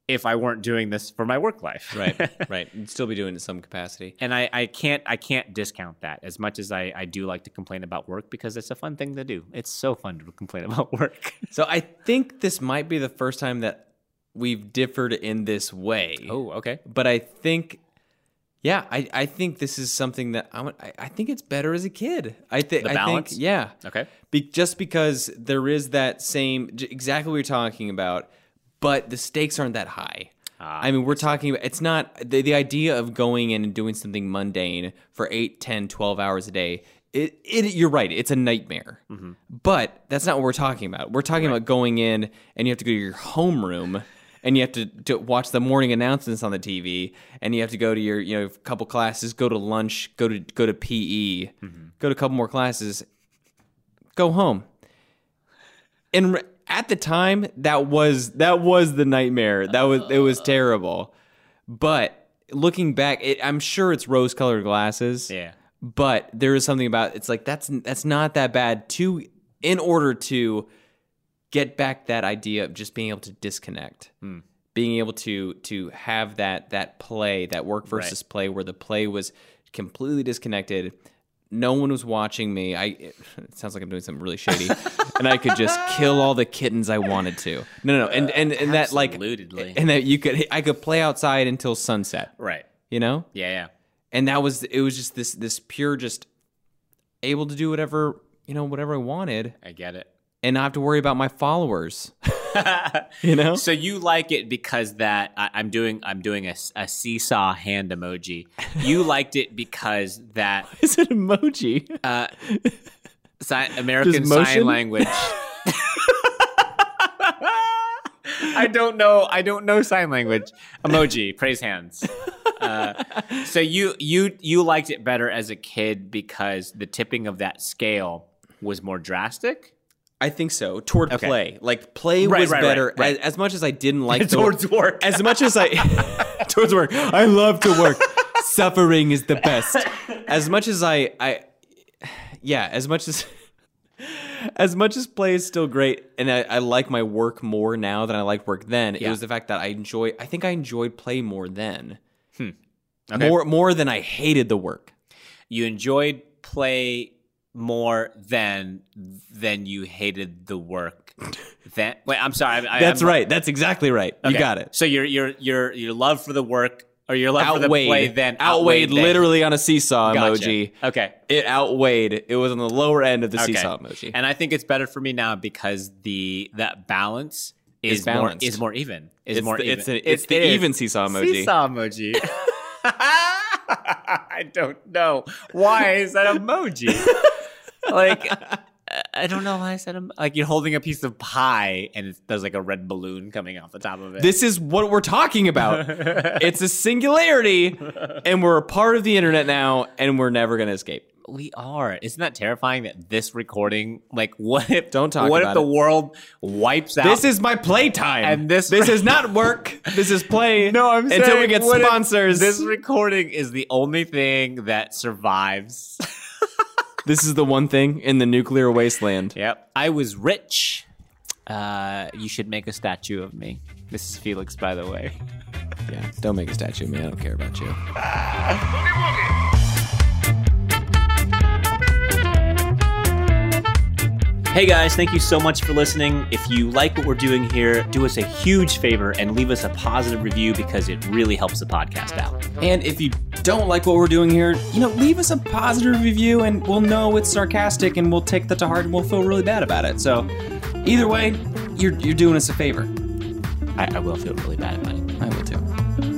if I weren't doing this for my work life. Right, right. You'd still be doing it in some capacity. And I, I can't I can't discount that as much as I, I do like to complain about work because it's a fun thing to do. It's so fun to complain about work. So I think this might be the first time that we've differed in this way. Oh, okay. But I think, yeah, I, I think this is something that I, I I think it's better as a kid. I think the balance? I think, yeah. Okay. Be, just because there is that same, exactly what you're talking about, but the stakes aren't that high. Uh, I mean, we're talking about, it's not, the, the idea of going in and doing something mundane for eight, ten, twelve hours a day, it, it, you're right, it's a nightmare. Mm-hmm. But that's not what we're talking about. We're talking right. about going in and you have to go to your homeroom and you have to, to watch the morning announcements on the T V and you have to go to your, you know, couple classes, go to lunch, go to go to P E, mm-hmm. go to a couple more classes, go home. And re- at the time, that was that was the nightmare. That was it was terrible. But looking back, it, I'm sure it's rose-colored glasses. Yeah. But there is something about it's like that's that's not that bad to in order to get back that idea of just being able to disconnect. Hmm. Being able to to have that that play, that work versus right. play, where the play was completely disconnected. No one was watching me. I it sounds like I'm doing something really shady, and I could just kill all the kittens I wanted to. No, no, no. and and, and that like and that you could I could play outside until sunset. Right. You know. Yeah, yeah. And that was it. Was just this this pure just able to do whatever you know whatever I wanted. I get it. And not have to worry about my followers. You know? So you like it because that I, I'm doing I'm doing a, a seesaw hand emoji. You liked it because that Why is an emoji? Uh, sci- American Sign Language. I don't know. I don't know sign language. Emoji. Praise hands. Uh, so you you you liked it better as a kid because the tipping of that scale was more drastic. I think so. Toward okay. play, like play right, was right, better. Right, right. As, as much as I didn't like the, towards work, as much as I towards work, I love to work. Suffering is the best. As much as I, I, yeah. As much as as much as play is still great, and I, I like my work more now than I liked work then. Yeah. It was the fact that I enjoy. I think I enjoyed play more then, hmm. okay. more more than I hated the work. You enjoyed play. More than than you hated the work. That wait, I'm sorry. I, That's I'm, right. That's exactly right. Okay. You got it. So your your your your love for the work or your love outweighed, for the play then outweighed, outweighed literally then. On a seesaw gotcha. Emoji. Okay, it outweighed. It was on the lower end of the okay. seesaw emoji. And I think it's better for me now because the that balance is it's more is more even. Is it's more the, even. It's, a, it's, it's the it even seesaw emoji. Seesaw emoji. I don't know why is that emoji. Like, I don't know why I said I'm like you're holding a piece of pie and it's, there's like a red balloon coming off the top of it. This is what we're talking about. It's a singularity and we're a part of the internet now and we're never going to escape. We are. Isn't that terrifying that this recording, like what if, Don't talk what about if the it. World wipes out? This is my playtime. And this, this re- is not work. This is play. No, I'm until saying, we get sponsors. This recording is the only thing that survives. This is the one thing in the nuclear wasteland. Yep. I was rich. Uh, you should make a statue of me. This is Felix, by the way. Yeah, don't make a statue of me. I don't care about you. Hey guys, thank you so much for listening. If you like what we're doing here, do us a huge favor and leave us a positive review because it really helps the podcast out. And if you don't like what we're doing here, you know, leave us a positive review and we'll know it's sarcastic and we'll take that to heart and we'll feel really bad about it. So either way, you're you're doing us a favor. I, I will feel really bad about it. I will too.